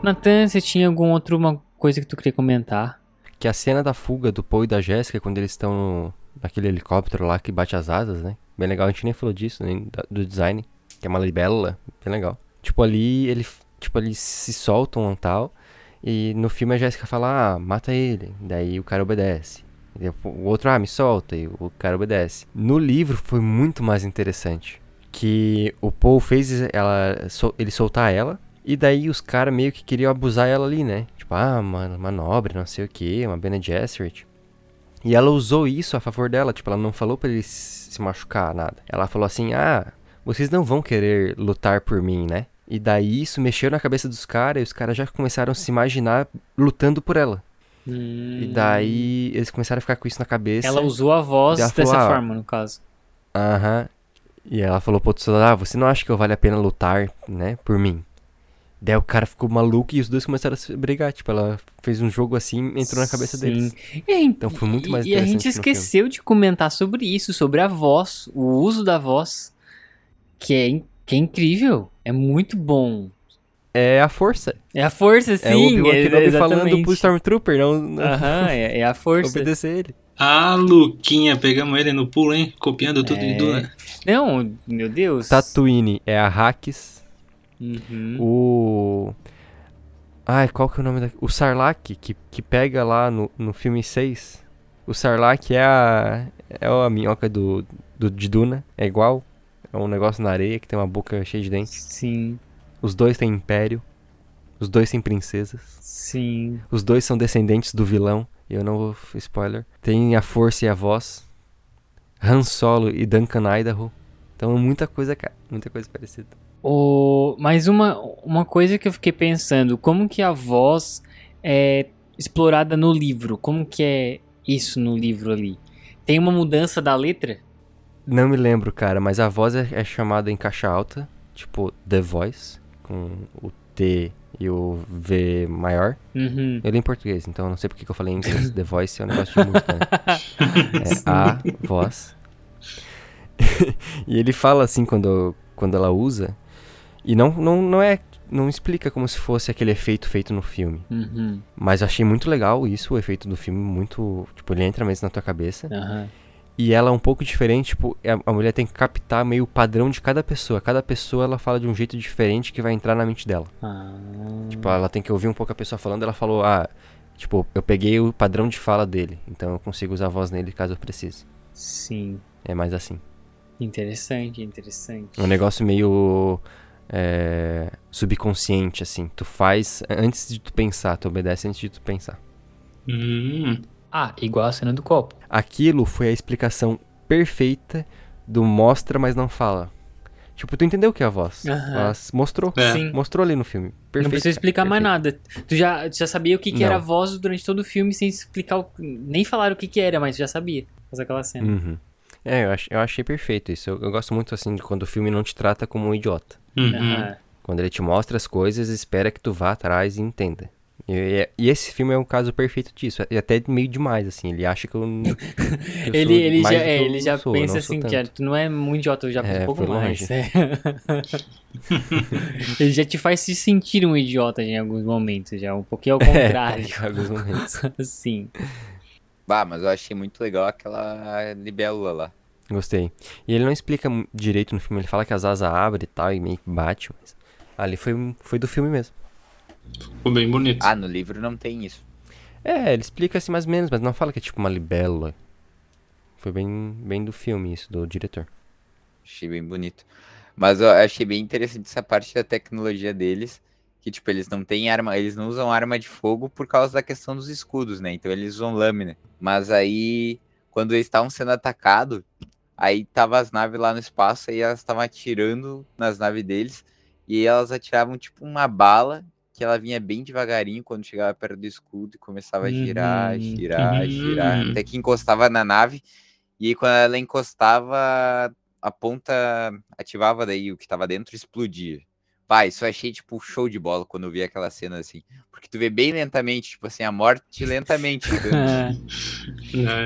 Nathan, você tinha alguma outra uma coisa que tu queria comentar? Que a cena da fuga do Paul e da Jéssica, quando eles estão no, naquele helicóptero lá que bate as asas, né? Bem legal, a gente nem falou disso, nem do design, que é uma libélula, bem legal. Tipo, ali ele, tipo, eles se soltam e tal, e no filme a Jéssica fala, ah, mata ele, daí o cara obedece. E o outro, ah, me solta, e o cara obedece. No livro foi muito mais interessante, que o Paul fez ela, ele soltar ela, e daí os caras meio que queriam abusar ela ali, né? Tipo, ah, uma, uma nobre, não sei o que, uma Bene Gesserit. E ela usou isso a favor dela, tipo, ela não falou pra ele se machucar, nada. Ela falou assim, ah, vocês não vão querer lutar por mim, né? E daí isso mexeu na cabeça dos caras e os caras já começaram a se imaginar lutando por ela. Hum. E daí eles começaram a ficar com isso na cabeça. Ela usou a voz dessa falou, ah, forma, no caso. Aham. E ela falou pro outro soldado, ah, você não acha que eu vale a pena lutar, né, por mim? Daí o cara ficou maluco e os dois começaram a se brigar. Tipo, ela fez um jogo assim e entrou na cabeça Sim. deles. E gente, então foi muito mais interessante. E a gente esqueceu de comentar sobre isso, sobre a voz, o uso da voz, que é, que é incrível. É muito bom. É a força. É a força, sim. É o é, falando pro Stormtrooper. Não, Aham, não... é, é a força. Obedecer ele. Ah, Luquinha, pegamos ele no pulo, hein? Copiando tudo é... de Duna. Não, meu Deus. Tatooine é Arrakis. Uhum. O... Ai, qual que é o nome da... O Sarlacc, que, que pega lá no, no filme seis. O Sarlacc é a... É a minhoca do, do, de Duna. É igual. É um negócio na areia que tem uma boca cheia de dentes. Sim. Os dois têm império. Os dois têm princesas. Sim. Os dois são descendentes do vilão. Eu não vou... Spoiler. Tem a força e a voz. Han Solo e Duncan Idaho. Então muita coisa, cara. Muita coisa parecida. Oh, mas uma, uma coisa que eu fiquei pensando, como que a voz é explorada no livro? Como que é isso no livro ali? Tem uma mudança da letra? Não me lembro, cara, mas a voz é, é chamada em caixa alta, tipo The Voice, com o T e o V maior. Uhum. Eu li em português, então não sei porque que eu falei em inglês. The Voice é um negócio de música, né? É a voz. E ele fala assim quando, quando ela usa... E não, não, não é... Não explica como se fosse aquele efeito feito no filme. Uhum. Mas eu achei muito legal isso, o efeito do filme, muito... Tipo, ele entra mesmo na tua cabeça. Uhum. E ela é um pouco diferente, tipo... A, a mulher tem que captar meio o padrão de cada pessoa. Cada pessoa, ela fala de um jeito diferente que vai entrar na mente dela. Uhum. Tipo, ela tem que ouvir um pouco a pessoa falando. Ela falou, ah... Tipo, eu peguei o padrão de fala dele. Então eu consigo usar a voz nele caso eu precise. Sim. É mais assim. Interessante, interessante. Um negócio meio... É, subconsciente, assim. Tu faz antes de tu pensar, tu obedece antes de tu pensar. Hum. Ah, igual a cena do copo. Aquilo foi a explicação perfeita do mostra, mas não fala. Tipo, tu entendeu o que é a voz. Uh-huh. Ela mostrou. É. Sim. Mostrou ali no filme. Perfeito, não precisa explicar cara, mais nada. Tu já, tu já sabia o que, que era a voz durante todo o filme, sem explicar, o, nem falar o que, que era, mas tu já sabia. Fazer aquela cena. Uhum. É, eu, ach, eu achei perfeito isso. Eu, eu gosto muito, assim, de quando o filme não te trata como um idiota. Uhum. Quando ele te mostra as coisas, espera que tu vá atrás e entenda. E, e esse filme é um caso perfeito disso. E até meio demais, assim. Ele acha que eu... Que eu ele, ele, já, é, eu ele já sou, pensa assim, que tu não é muito idiota, eu já penso é, um pouco mais. É. Ele já te faz se sentir um idiota em alguns momentos, já. Um pouquinho ao contrário. É, em alguns momentos. Sim. Bah, mas eu achei muito legal aquela libélula lá. Gostei. E ele não explica direito no filme. Ele fala que as asas abrem e tal, e meio que bate. Mas ali foi, foi do filme mesmo. Ficou bem bonito. Ah, no livro não tem isso. É, ele explica assim mais ou menos, mas não fala que é tipo uma libélula. Foi bem, bem do filme isso, do diretor. Achei bem bonito. Mas eu achei bem interessante essa parte da tecnologia deles, que tipo, eles não têm arma, eles não usam arma de fogo por causa da questão dos escudos, né? Então eles usam lâmina. Mas aí, quando eles estavam sendo atacados, aí tava as naves lá no espaço e elas estavam atirando nas naves deles, e elas atiravam tipo uma bala que ela vinha bem devagarinho quando chegava perto do escudo e começava a girar, uhum. girar, uhum. girar, até que encostava na nave. E aí, quando ela encostava, a ponta ativava, daí o que tava dentro explodia. Pá, isso eu achei, tipo, show de bola quando eu vi aquela cena, assim. Porque tu vê bem lentamente, tipo assim, a morte lentamente.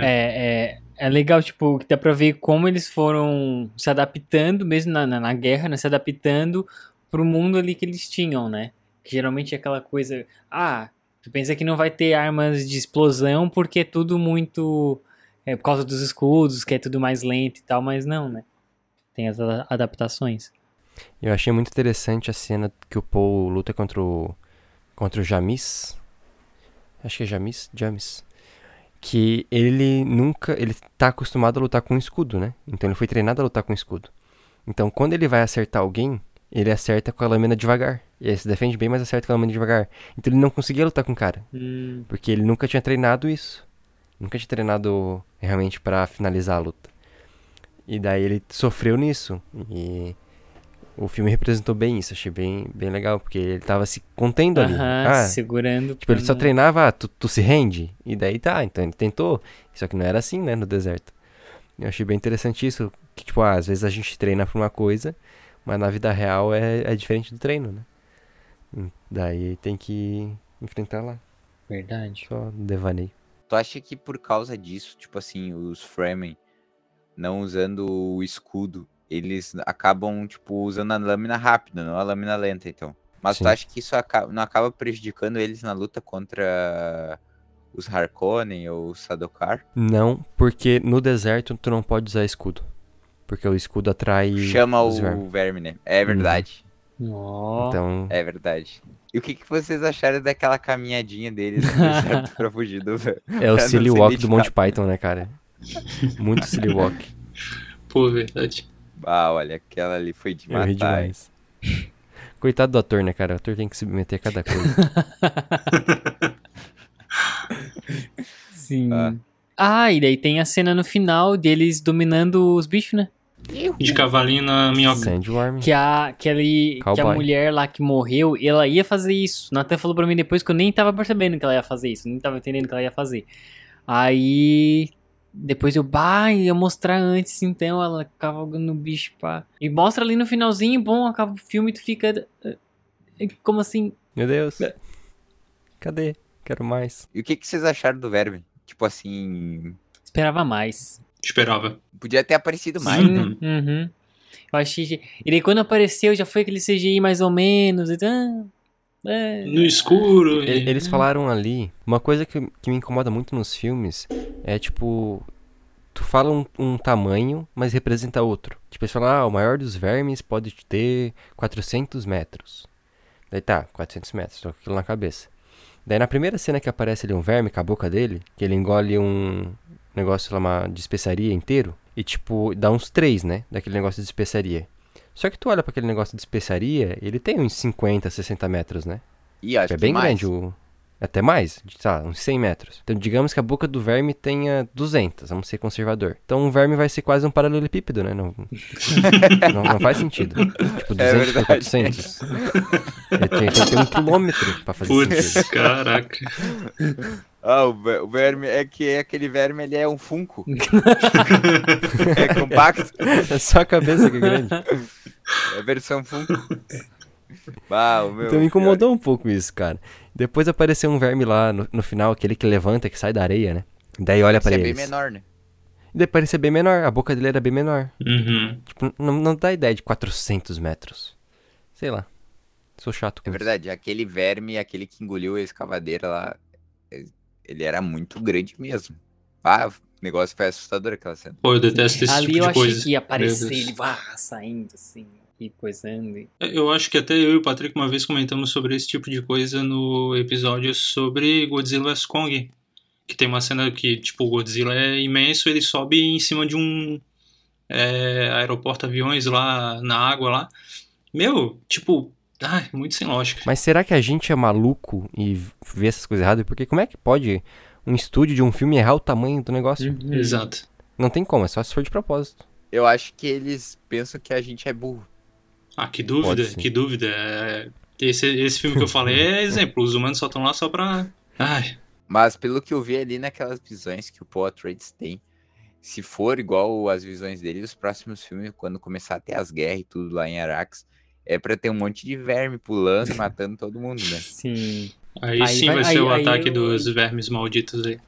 é, é, é legal, tipo, que dá pra ver como eles foram se adaptando, mesmo na, na, na guerra, né? Se adaptando pro mundo ali que eles tinham, né? Que geralmente é aquela coisa... Ah, tu pensa que não vai ter armas de explosão porque é tudo muito... É por causa dos escudos, que é tudo mais lento e tal, mas não, né? Tem as adaptações. Eu achei muito interessante a cena que o Paul luta contra o, contra o Jamis. Acho que é Jamis? Jamis. Que ele nunca... Ele tá acostumado a lutar com um escudo, né? Então ele foi treinado a lutar com um escudo. Então quando ele vai acertar alguém, ele acerta com a lâmina devagar. E ele se defende bem, mas acerta com a lâmina devagar. Então ele não conseguia lutar com o cara. Hum. Porque ele nunca tinha treinado isso. Nunca tinha treinado realmente pra finalizar a luta. E daí ele sofreu nisso. E o filme representou bem isso. Achei bem, bem legal. Porque ele tava se contendo ali. Aham, ah, segurando. Tipo, ele não... só treinava, ah, tu, tu se rende. E daí tá, então ele tentou. Só que não era assim, né, no deserto. Eu achei bem interessante isso. Que tipo, ah, às vezes a gente treina pra uma coisa. Mas na vida real é, é diferente do treino, né? Daí tem que enfrentar lá. Verdade. Só devaneio. Tu acha que por causa disso, tipo assim, os Fremen não usando o escudo, eles acabam, tipo, usando a lâmina rápida, não a lâmina lenta, então. Mas Sim. tu acha que isso acaba, não acaba prejudicando eles na luta contra os Harkonnen ou os Sardaukar? Não, porque no deserto tu não pode usar escudo. Porque o escudo atrai... Chama os o verme, né? É verdade. Uhum. Então... É verdade. E o que, que vocês acharam daquela caminhadinha deles pra fugir do... É o silly walk do Monty Python, né, cara? Muito silly walk. Pô, verdade. Ah, olha, aquela ali foi de matar. Eu ri demais. Coitado do ator, né, cara? O ator tem que se meter a cada coisa. Sim. Ah. ah, e daí tem a cena no final deles dominando os bichos, né? De cavalinho na minhoca. Sandworm. Que, a, que, ele, que a mulher lá que morreu, ela ia fazer isso. Nathan falou pra mim depois que eu nem tava percebendo que ela ia fazer isso. Nem tava entendendo que ela ia fazer. Aí... Depois eu... Bah, ia mostrar antes, então. Ela cavalgando no bicho, pá. E mostra ali no finalzinho. Bom, acaba o filme e tu fica... Como assim? Meu Deus. Cadê? Quero mais. E o que, que vocês acharam do verme? Tipo assim... Esperava mais. Esperava. Podia ter aparecido mais, Sim, né? Uhum. Eu achei... E daí quando apareceu, já foi aquele C G I mais ou menos. Então... É... No escuro. E... Eles falaram ali... Uma coisa que, que me incomoda muito nos filmes é, tipo... Tu fala um, um tamanho, mas representa outro. Tipo, eles falam, ah, o maior dos vermes pode ter quatrocentos metros. Daí tá, quatrocentos metros, tô com aquilo na cabeça. Daí na primeira cena que aparece ali um verme com a boca dele, que ele engole um... negócio lá de especiaria inteiro. E tipo, dá uns três, né? Daquele negócio de especiaria. Só que tu olha pra aquele negócio de especiaria, ele tem uns cinquenta, sessenta metros, né? E acho que é bem mais. Grande o... Até mais, tá, uns cem metros. Então digamos que a boca do verme tenha duzentos, vamos ser conservador. Então o verme vai ser quase um paralelepípedo, né? Não, não, não faz sentido. Tipo, duzentos por quatrocentos. Ele tem que ter um quilômetro pra fazer Puts, sentido. Caraca. Ah, o verme, é que aquele verme, ele é um funko. É compacto. É só a cabeça que é grande. É a versão funko. Ah, meu, então me incomodou pior. Um pouco isso, cara. Depois apareceu um verme lá no, no final, aquele que levanta, que sai da areia, né? Daí olha pra ele. Parecia bem menor, né? E daí parecia bem menor, a boca dele era bem menor. Uhum. Tipo, não, não dá ideia de quatrocentos metros. Sei lá. Sou chato com isso. É verdade, aquele verme, aquele que engoliu a escavadeira lá, ele era muito grande mesmo. Ah, o negócio foi assustador aquela cena. Pô, eu detesto esse tipo de coisa. Ali eu achei que ia aparecer, ele vai saindo assim... coisando. Eu acho que até eu e o Patrick uma vez comentamos sobre esse tipo de coisa no episódio sobre Godzilla versus. Kong, que tem uma cena que tipo o Godzilla é imenso, ele sobe em cima de um é, aeroporto, aviões lá na água lá. Meu, tipo, ai, muito sem lógica. Mas será que a gente é maluco e vê essas coisas erradas? Porque como é que pode um estúdio de um filme errar o tamanho do negócio? Uhum. Exato. Não tem como, é só se for de propósito. Eu acho que eles pensam que a gente é burro. Ah, que dúvida, que dúvida. Esse, esse filme que eu falei é exemplo. Os humanos só estão lá só pra... Ai. Mas pelo que eu vi ali naquelas visões que o Paul Atreides tem, se for igual as visões dele, os próximos filmes, quando começar a ter as guerras e tudo lá em Arrakis, é pra ter um monte de verme pulando, matando todo mundo, né? Sim. Aí, aí sim vai, vai ser aí, o aí, ataque aí eu... dos vermes malditos aí.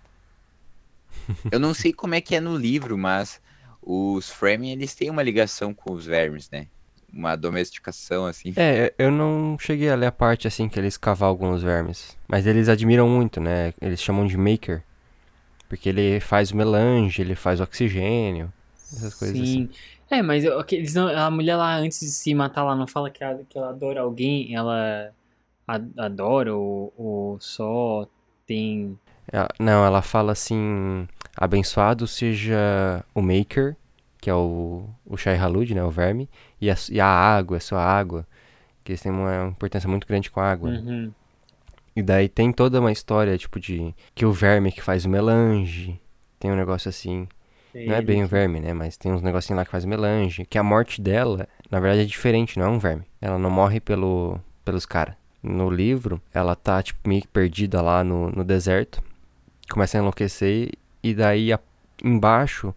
Eu não sei como é que é no livro, mas os Fremen, eles têm uma ligação com os vermes, né? Uma domesticação, assim. É, eu não cheguei a ler a parte, assim, que eles cavalgam os vermes. Mas eles admiram muito, né? Eles chamam de Maker. Porque ele faz o melange, ele faz o oxigênio, essas coisas. Sim. Assim. É, mas eles não, a mulher lá, antes de se matar lá, não fala que ela, que ela adora alguém? Ela adora ou, ou só tem... Ela, não, ela fala assim... Abençoado seja o Maker... que é o, o Shai Halud, né, o verme, e a, e a água, é só a água, que eles têm uma importância muito grande com a água. Uhum. E daí tem toda uma história, tipo, de que o verme que faz o melange, tem um negócio assim, Sim. não é bem o verme, né, mas tem uns negocinhos lá que faz o melange, que a morte dela, na verdade, é diferente, não é um verme. Ela não morre pelo, pelos caras. No livro, ela tá, tipo, meio que perdida lá no, no deserto, começa a enlouquecer, e daí a, embaixo...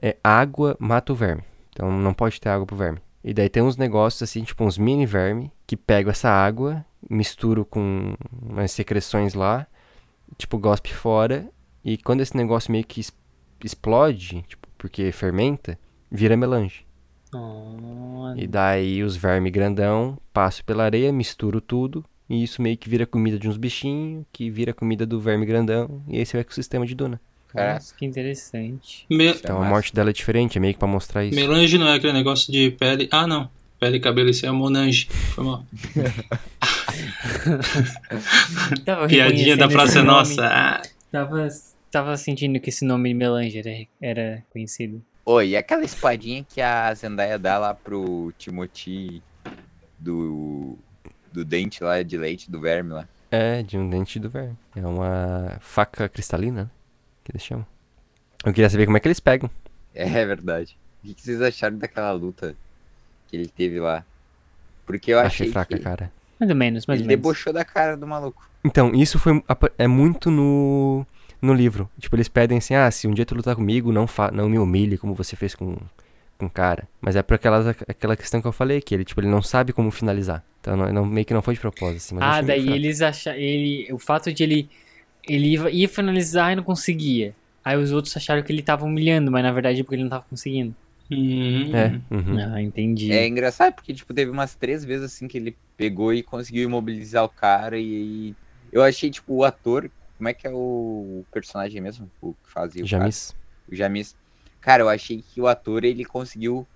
É, água mata o verme. Então não pode ter água pro verme. E daí tem uns negócios assim, tipo uns mini verme, que pegam essa água, misturo com umas secreções lá, tipo gospe fora. E quando esse negócio meio que explode, tipo, porque fermenta, vira melange. Oh. E daí os vermes grandão passam pela areia, misturo tudo. E isso meio que vira comida de uns bichinhos, que vira comida do verme grandão. E esse é o ecossistema de Duna. Nossa, que interessante. Me... Então a morte dela é diferente, é meio que pra mostrar isso. Melange não é aquele negócio de pele... Ah, não. Pele, cabelo, isso é monange. Foi mal. Piadinha da Praça Nossa. Ah. Tava, tava sentindo que esse nome Melange era, era conhecido. Oi, e aquela espadinha que a Zendaya dá lá pro Timothée do, do dente lá, de leite do verme lá. É, de um dente do verme. É uma faca cristalina, que eles chamam. Eu queria saber como é que eles pegam. É, é verdade. O que vocês acharam daquela luta que ele teve lá? Porque eu achei, achei fraca, que... cara. Mais ou menos, mais ou menos. Ele debochou da cara do maluco. Então, isso foi é muito no, no livro. Tipo, eles pedem assim, ah, se um dia tu lutar comigo, não, fa... não me humilhe como você fez com o cara. Mas é por aquela, aquela questão que eu falei, que ele, tipo, ele não sabe como finalizar. Então, não, não, meio que não foi de propósito. Assim, mas ah, daí eles acham... Ele... O fato de ele... Ele ia finalizar e não conseguia. Aí os outros acharam que ele tava humilhando, mas na verdade é porque ele não tava conseguindo. Uhum. É. Uhum. Ah, entendi. É engraçado porque, tipo, teve umas três vezes assim que ele pegou e conseguiu imobilizar o cara. E aí eu achei, tipo, o ator... Como é que é o personagem mesmo? O que fazia o Jamis. Cara? O Jamis. Cara, eu achei que o ator, ele conseguiu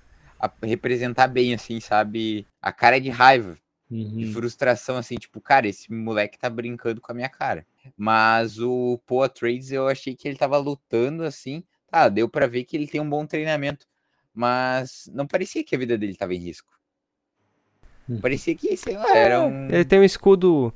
representar bem, assim, sabe? A cara de raiva. Uhum. De frustração, assim, tipo, cara, esse moleque tá brincando com a minha cara. Mas o Paul Atreides, eu achei que ele tava lutando, assim, tá, deu pra ver que ele tem um bom treinamento, mas não parecia que a vida dele tava em risco. Uhum. Parecia que, sei lá, era um... Ele tem um escudo,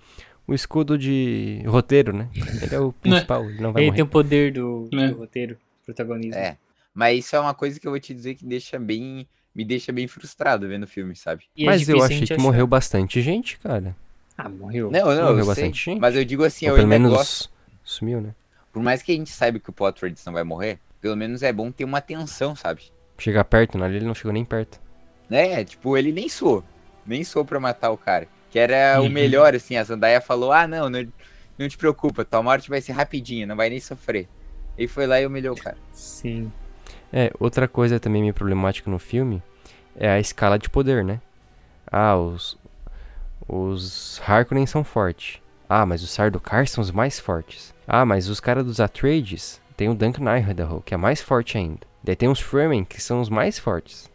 um escudo de roteiro, né? Ele é o principal, ele não vai ele morrer. Ele tem o poder do, do roteiro, protagonismo. É, mas isso é uma coisa que eu vou te dizer que deixa bem... Me deixa bem frustrado vendo o filme, sabe? E mas é eu achei que achar. Morreu bastante gente, cara. Ah, morreu. Não, não, morreu eu bastante sei, gente. Mas eu digo assim, Ou eu pelo ainda menos gosto... Sumiu, né? Por mais que a gente saiba que o Paul Atreides não vai morrer, pelo menos é bom ter uma tensão, sabe? Chegar perto, na hora ele não chegou nem perto. É, tipo, ele nem suou. Nem suou pra matar o cara. Que era uhum. o melhor, assim. A Zendaya falou, ah, não, não, não te preocupa, tua morte vai ser rapidinha, não vai nem sofrer. Ele foi lá e humilhou o cara. Sim. É, outra coisa também meio problemática no filme é a escala de poder, né? Ah, os, os Harkonnen são fortes. Ah, mas os Sardaukar são os mais fortes. Ah, mas os caras dos Atreides tem o Duncan Idaho, que é mais forte ainda. Daí tem os Fremen, que são os mais fortes.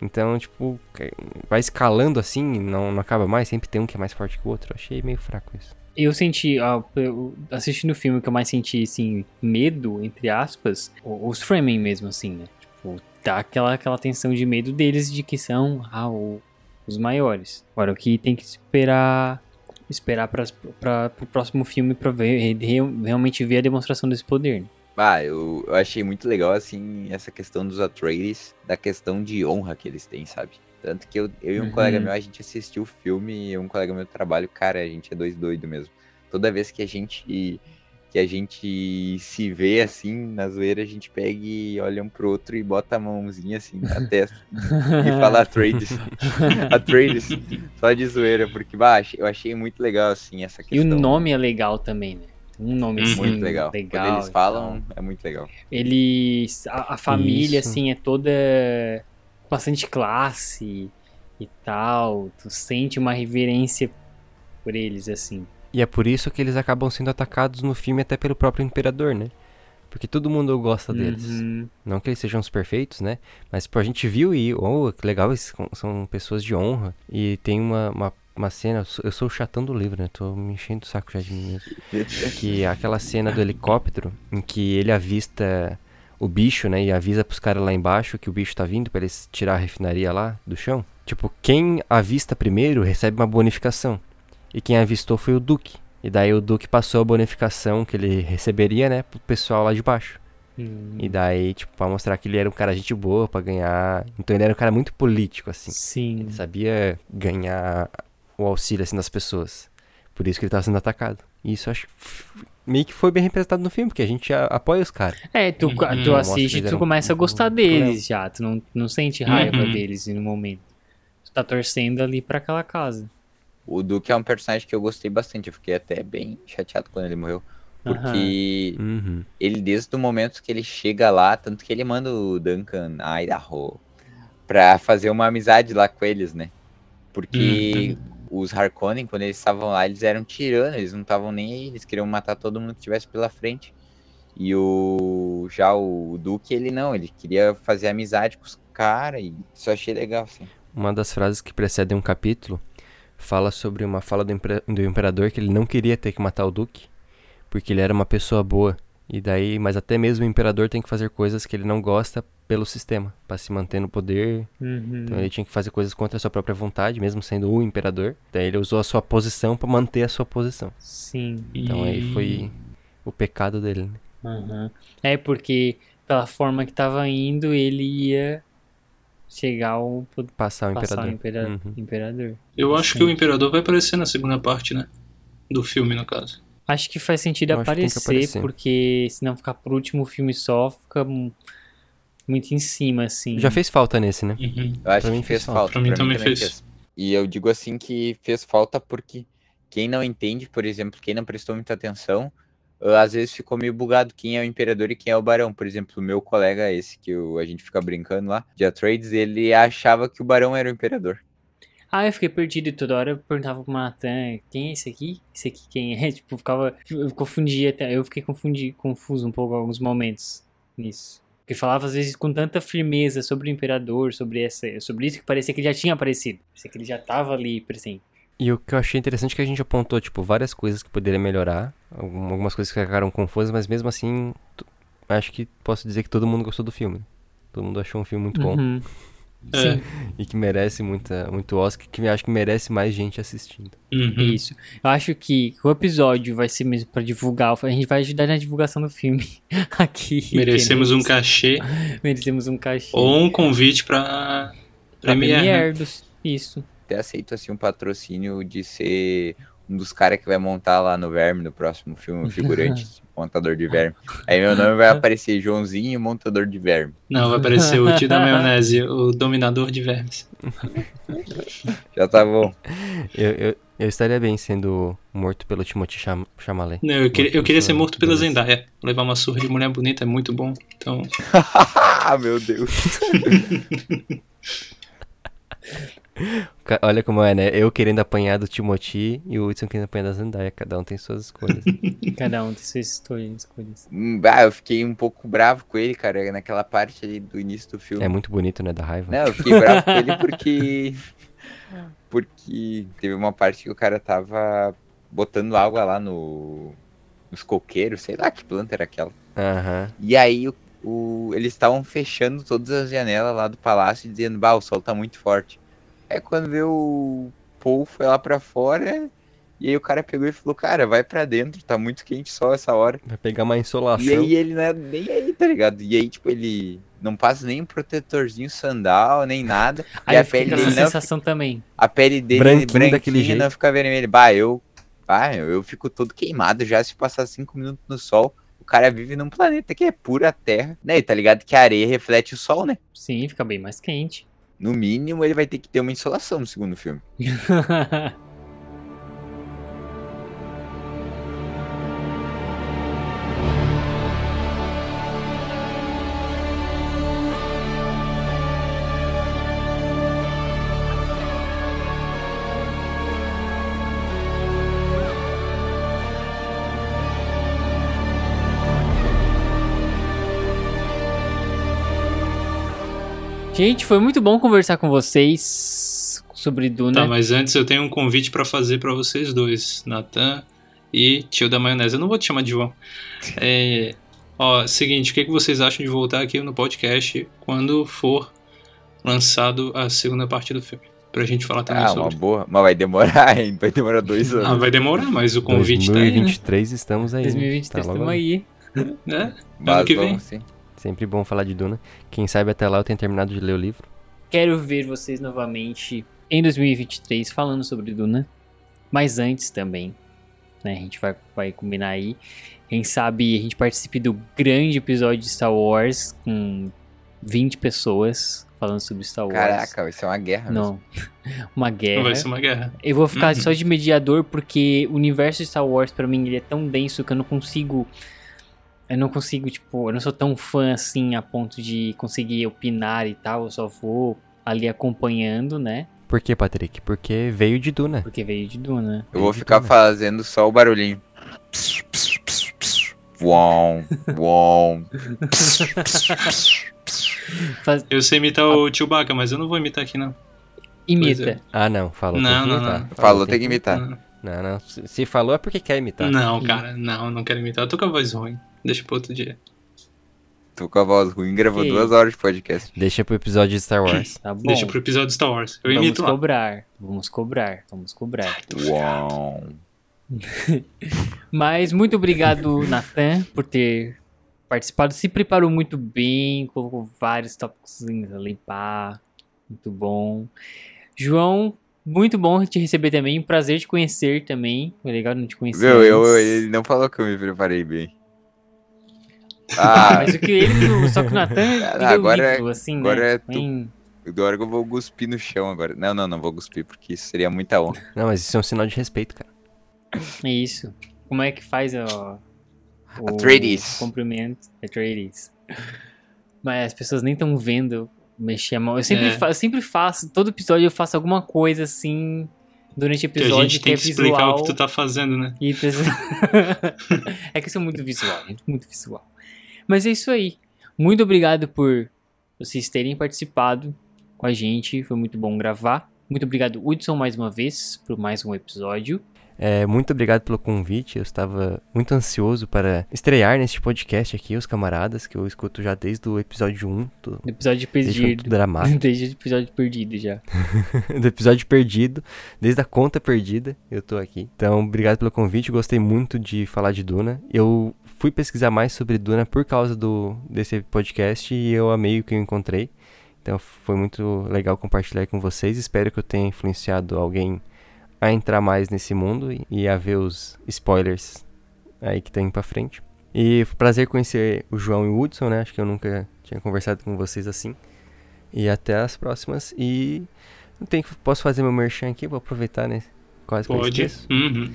Então, tipo, vai escalando assim, não, não acaba mais. Sempre tem um que é mais forte que o outro. Eu achei meio fraco isso. Eu senti, assistindo o filme, que eu mais senti, assim, medo, entre aspas, os Fremen mesmo, assim, né? Tipo, dá aquela, aquela tensão de medo deles de que são ah, o, os maiores. Agora, o que tem que esperar esperar para o próximo filme para ver realmente ver a demonstração desse poder, né? Ah, eu, eu achei muito legal, assim, essa questão dos Atreides, da questão de honra que eles têm, sabe? Tanto que eu, eu e um uhum. colega meu, a gente assistiu o filme, e um colega meu do trabalho, cara, a gente é dois doido mesmo. Toda vez que a gente... que a gente se vê assim, na zoeira, a gente pega e olha um pro outro e bota a mãozinha assim na testa e fala Atreides. Atreides, só de zoeira, porque bah, eu achei muito legal assim essa questão. E o nome é legal também, né? Um nome assim, muito legal. legal Quando eles falam, então, é muito legal. Eles, a, a família, Isso. assim, é toda bastante classe e tal, tu sente uma reverência por eles, assim. E é por isso que eles acabam sendo atacados no filme até pelo próprio imperador, né? Porque todo mundo gosta uhum. deles. Não que eles sejam os perfeitos, né? Mas pô, a gente viu e... Oh, que legal, eles são pessoas de honra. E tem uma, uma, uma cena... Eu sou o chatão do livro, né? Tô me enchendo o saco já de mim mesmo. Que é aquela cena do helicóptero em que ele avista o bicho, né? E avisa pros caras lá embaixo que o bicho tá vindo pra eles tirar a refinaria lá do chão. Tipo, quem avista primeiro recebe uma bonificação. E quem avistou foi o Duke. E daí o Duke passou a bonificação que ele receberia, né, pro pessoal lá de baixo. Hum. E daí, tipo, pra mostrar que ele era um cara gente boa pra ganhar... Então ele era um cara muito político, assim. Sim. Ele sabia ganhar o auxílio, assim, das pessoas. Por isso que ele tava sendo atacado. E isso, acho que meio que foi bem representado no filme, porque a gente apoia os caras. É, tu, uhum. tu assiste e tu começa um, a gostar um, deles um... já. Tu não, não sente raiva uhum. deles no momento. Tu tá torcendo ali pra aquela casa. O Duke é um personagem que eu gostei bastante. Eu fiquei até bem chateado quando ele morreu. Porque uhum. ele, desde o momento que ele chega lá, tanto que ele manda o Duncan Idaho pra fazer uma amizade lá com eles, né? Porque uhum. os Harkonnen, quando eles estavam lá, eles eram tiranos, eles não estavam nem aí. Eles queriam matar todo mundo que tivesse pela frente. E o já o Duke, ele não. Ele queria fazer amizade com os caras. E isso eu achei legal, assim. Uma das frases que precedem um capítulo... Fala sobre uma fala do, impre- do imperador que ele não queria ter que matar o Duke, porque ele era uma pessoa boa. E daí, mas até mesmo o imperador tem que fazer coisas que ele não gosta pelo sistema, pra se manter no poder. Uhum. Então ele tinha que fazer coisas contra a sua própria vontade, mesmo sendo o imperador. Daí ele usou a sua posição pra manter a sua posição. Sim. Então e... aí foi o pecado dele, né? Uhum. É porque pela forma que tava indo, ele ia... chegar ao... Passar o Passar imperador. Impera- uhum. imperador. Eu acho que o imperador vai aparecer na segunda parte, né? Do filme, no caso. Acho que faz sentido aparecer, aparecer, porque se não ficar pro último filme só, fica muito em cima, assim. Já fez falta nesse, né? Uhum. Eu acho pra que mim fez falta. falta. Pra mim, pra mim também, também fez. fez. E eu digo assim que fez falta porque quem não entende, por exemplo, quem não prestou muita atenção, às vezes ficou meio bugado quem é o imperador e quem é o barão. Por exemplo, o meu colega, esse que eu, a gente fica brincando lá, de Atreides, ele achava que o barão era o imperador. Ah, eu fiquei perdido toda hora, eu perguntava pro Natan, quem é esse aqui? Esse aqui quem é? Tipo, ficava, eu confundia até, eu fiquei confundi, confuso um pouco em alguns momentos nisso. Porque falava às vezes com tanta firmeza sobre o imperador, sobre, essa, sobre isso, que parecia que ele já tinha aparecido, parecia que ele já tava ali presente. E o que eu achei interessante é que a gente apontou, tipo, várias coisas que poderia melhorar, algumas coisas que ficaram confusas, mas mesmo assim, t- acho que posso dizer que todo mundo gostou do filme. Todo mundo achou um filme muito bom. Uhum. Sim. E que merece muita, muito Oscar, que acho que merece mais gente assistindo. Uhum. Isso. Eu acho que o episódio vai ser mesmo pra divulgar, a gente vai ajudar na divulgação do filme aqui. Merecemos um cachê. Merecemos um cachê. Ou um convite pra Premiere. Isso. Até aceito, assim, um patrocínio de ser um dos caras que vai montar lá no Verme, no próximo filme, o figurante, montador de verme. Aí meu nome vai aparecer Joãozinho, montador de verme. Não, vai aparecer o tio da maionese, o dominador de vermes. Já tá bom. Eu, eu, eu estaria bem sendo morto pelo Timothée Cham- Chalamet. Não, eu, que, eu queria ser morto pela Zendaya. Levar uma surra de mulher bonita é muito bom, então... Ah, meu Deus. Olha como é, né? Eu querendo apanhar do Timothée e o Hudson querendo apanhar da Zendaya. Cada um tem suas escolhas. Cada um tem suas escolhas. Ah, eu fiquei um pouco bravo com ele, cara, naquela parte ali do início do filme. É muito bonito, né? Da raiva. Não, eu fiquei bravo com ele porque... porque teve uma parte que o cara tava botando água lá no... nos coqueiros. Sei lá que planta era aquela. Aham. E aí o o... eles estavam fechando todas as janelas lá do palácio, dizendo, bah, o sol tá muito forte. É quando veio o Paul, foi lá pra fora, e aí o cara pegou e falou, cara, vai pra dentro, tá muito quente só essa hora. Vai pegar uma insolação. E aí ele não é nem aí, tá ligado? E aí, tipo, ele não passa nem um protetorzinho sandal, nem nada. Aí e a pele dele sensação fica... também. A pele dele branquinho, branquinho daquele não jeito. Fica vermelha. Bah, eu... Ah, eu fico todo queimado já se passar cinco minutos no sol. O cara vive num planeta que é pura terra, né? E tá ligado que a areia reflete o sol, né? Sim, fica bem mais quente. No mínimo, ele vai ter que ter uma insolação no segundo filme. Gente, foi muito bom conversar com vocês sobre Duna. Tá, mas antes eu tenho um convite pra fazer pra vocês dois, Nathan e tio da maionese. Eu não vou te chamar de João. É, ó, seguinte, o que, que vocês acham de voltar aqui no podcast quando for lançado a segunda parte do filme? Pra gente falar também ah, sobre. Ah, uma boa. Mas vai demorar, hein? Vai demorar dois anos. Ah, vai demorar, mas o convite tá aí, né? dois mil e vinte e três estamos aí. dois mil e vinte e três tá estamos aí. É, mas ano que vem. Vamos, sim. Sempre bom falar de Duna. Quem sabe até lá eu tenho terminado de ler o livro. Quero ver vocês novamente em dois mil e vinte e três falando sobre Duna. Mas antes também, né? A gente vai, vai combinar aí. Quem sabe a gente participe do grande episódio de Star Wars com vinte pessoas falando sobre Star Wars. Caraca, vai ser uma guerra. Não, uma guerra. Vai ser uma guerra. Eu vou ficar uhum. só de mediador porque o universo de Star Wars pra mim ele é tão denso que eu não consigo... Eu não consigo, tipo, eu não sou tão fã assim a ponto de conseguir opinar e tal, eu só vou ali acompanhando, né? Por que, Patrick? Porque veio de Duna. Porque veio de Duna. Eu vou ficar Duna. Fazendo só o barulhinho. Uau, uau. Eu sei imitar o Chewbacca, mas eu não vou imitar aqui, não. Imita. É. Ah, não, falou. Não, não, não. Falou, tem que imitar. Não, não. não. Se falou é porque quer imitar. Não, cara, não, não quero imitar. Eu tô com a voz ruim. Deixa pro outro dia. Tô com a voz ruim, gravou okay. duas horas de podcast. Deixa pro episódio de Star Vamos Wars. Tá bom. Deixa pro episódio de Star Wars. Eu imito lá. Vamos cobrar, vamos cobrar, vamos cobrar. Uau. Mas muito obrigado, Nathan, por ter participado. Se preparou muito bem, colocou vários tópicos ali, pá. Muito bom. João... Muito bom te receber também, um prazer te conhecer também. Foi legal não te conhecer. Meu, eu, eu, ele não falou que eu me preparei bem. Ah, mas o que ele, só que o Nathan ah, agora, livro, assim, agora né? é tu, agora que eu vou cuspir no chão agora. Não, não, não vou cuspir, porque isso seria muita honra. Não, mas isso é um sinal de respeito, cara. É isso. Como é que faz ó, o... Atreides. Cumprimento. Atreides. Mas as pessoas nem estão vendo... Mexer a mão. Eu sempre, é. fa- eu sempre faço, todo episódio eu faço alguma coisa assim durante o episódio. Que a gente tem que, que explicar visual, o que tu tá fazendo, né? E... é que eu sou muito visual, muito visual. Mas é isso aí. Muito obrigado por vocês terem participado com a gente. Foi muito bom gravar. Muito obrigado, Hudson, mais uma vez, por mais um episódio. É, muito obrigado pelo convite, eu estava muito ansioso para estrear neste podcast aqui, os camaradas, que eu escuto já desde o episódio um. Do episódio perdido. Do dramático. Desde o episódio perdido já. do episódio perdido, desde a conta perdida, eu tô aqui. Então, obrigado pelo convite, gostei muito de falar de Duna. Eu fui pesquisar mais sobre Duna por causa do, desse podcast e eu amei o que eu encontrei. Então, foi muito legal compartilhar com vocês, espero que eu tenha influenciado alguém... a entrar mais nesse mundo e a ver os spoilers aí que tá indo pra frente. E foi um prazer conhecer o João e o Hudson, né? Acho que eu nunca tinha conversado com vocês assim. E até as próximas. E não tem, posso fazer meu merchan aqui? Vou aproveitar, né? Quase que eu esqueço. Uhum.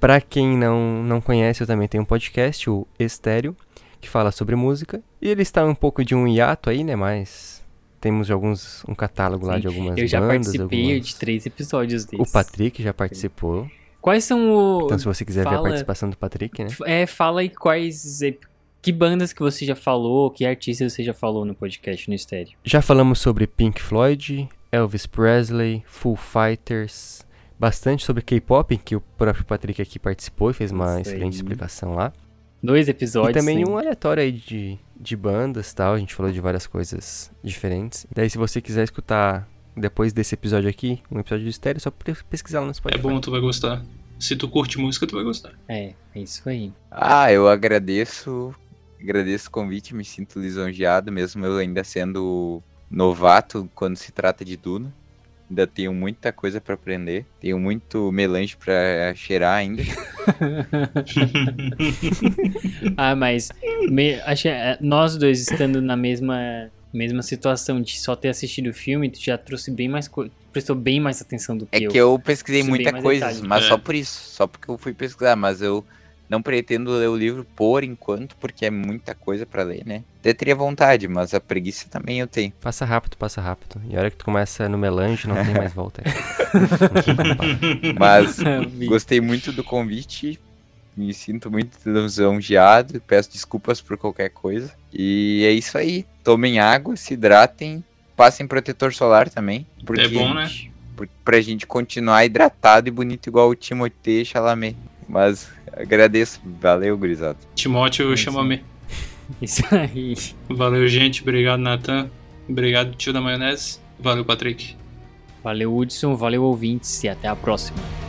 Pra quem não, não conhece, eu também tenho um podcast, o Estéreo, que fala sobre música. E ele está um pouco de um hiato aí, né? Mas... temos alguns, um catálogo Sim, lá de algumas bandas. Eu já bandas, participei algumas... de três episódios desses. O Patrick já participou. Quais são o... Então, se você quiser fala... ver a participação do Patrick, né? É, fala aí quais... Que bandas que você já falou, que artistas você já falou no podcast, no Estéreo. Já falamos sobre Pink Floyd, Elvis Presley, Foo Fighters... Bastante sobre K-pop, que o próprio Patrick aqui participou e fez uma excelente explicação lá. Dois episódios. E também sim. um aleatório aí de, de bandas e tal, a gente falou de várias coisas diferentes. Daí, se você quiser escutar depois desse episódio aqui, um episódio do Estéreo, só pesquisar lá no Spotify. É bom, tu vai gostar. Se tu curte música, tu vai gostar. É, é isso aí. Ah, eu agradeço, agradeço o convite, me sinto lisonjeado, mesmo eu ainda sendo novato quando se trata de Duna. Ainda tenho muita coisa pra aprender. Tenho muito melange pra cheirar ainda. Ah, mas me, acho, nós dois estando na mesma, mesma situação de só ter assistido o filme, tu já trouxe bem mais coisa. Prestou bem mais atenção do que é eu. É que eu pesquisei muita coisa, detalhe. Mas é. Só por isso. Só porque eu fui pesquisar. Mas eu não pretendo ler o livro por enquanto, porque é muita coisa pra ler, né? Até teria vontade, mas a preguiça também eu tenho. Passa rápido, passa rápido. E a hora que tu começa no melange, não tem mais volta. Mas gostei muito do convite, me sinto muito lisonjeado, peço desculpas por qualquer coisa. E é isso aí. Tomem água, se hidratem, passem protetor solar também. Porque, é bom, né? Porque pra gente continuar hidratado e bonito igual o Timothée e Chalamet. Mas agradeço. Valeu, gurizada. Timóteo Chalamet. Isso aí. Valeu, gente. Obrigado, Nathan. Obrigado, tio da maionese. Valeu, Patrick. Valeu, Hudson. Valeu, ouvintes. E até a próxima.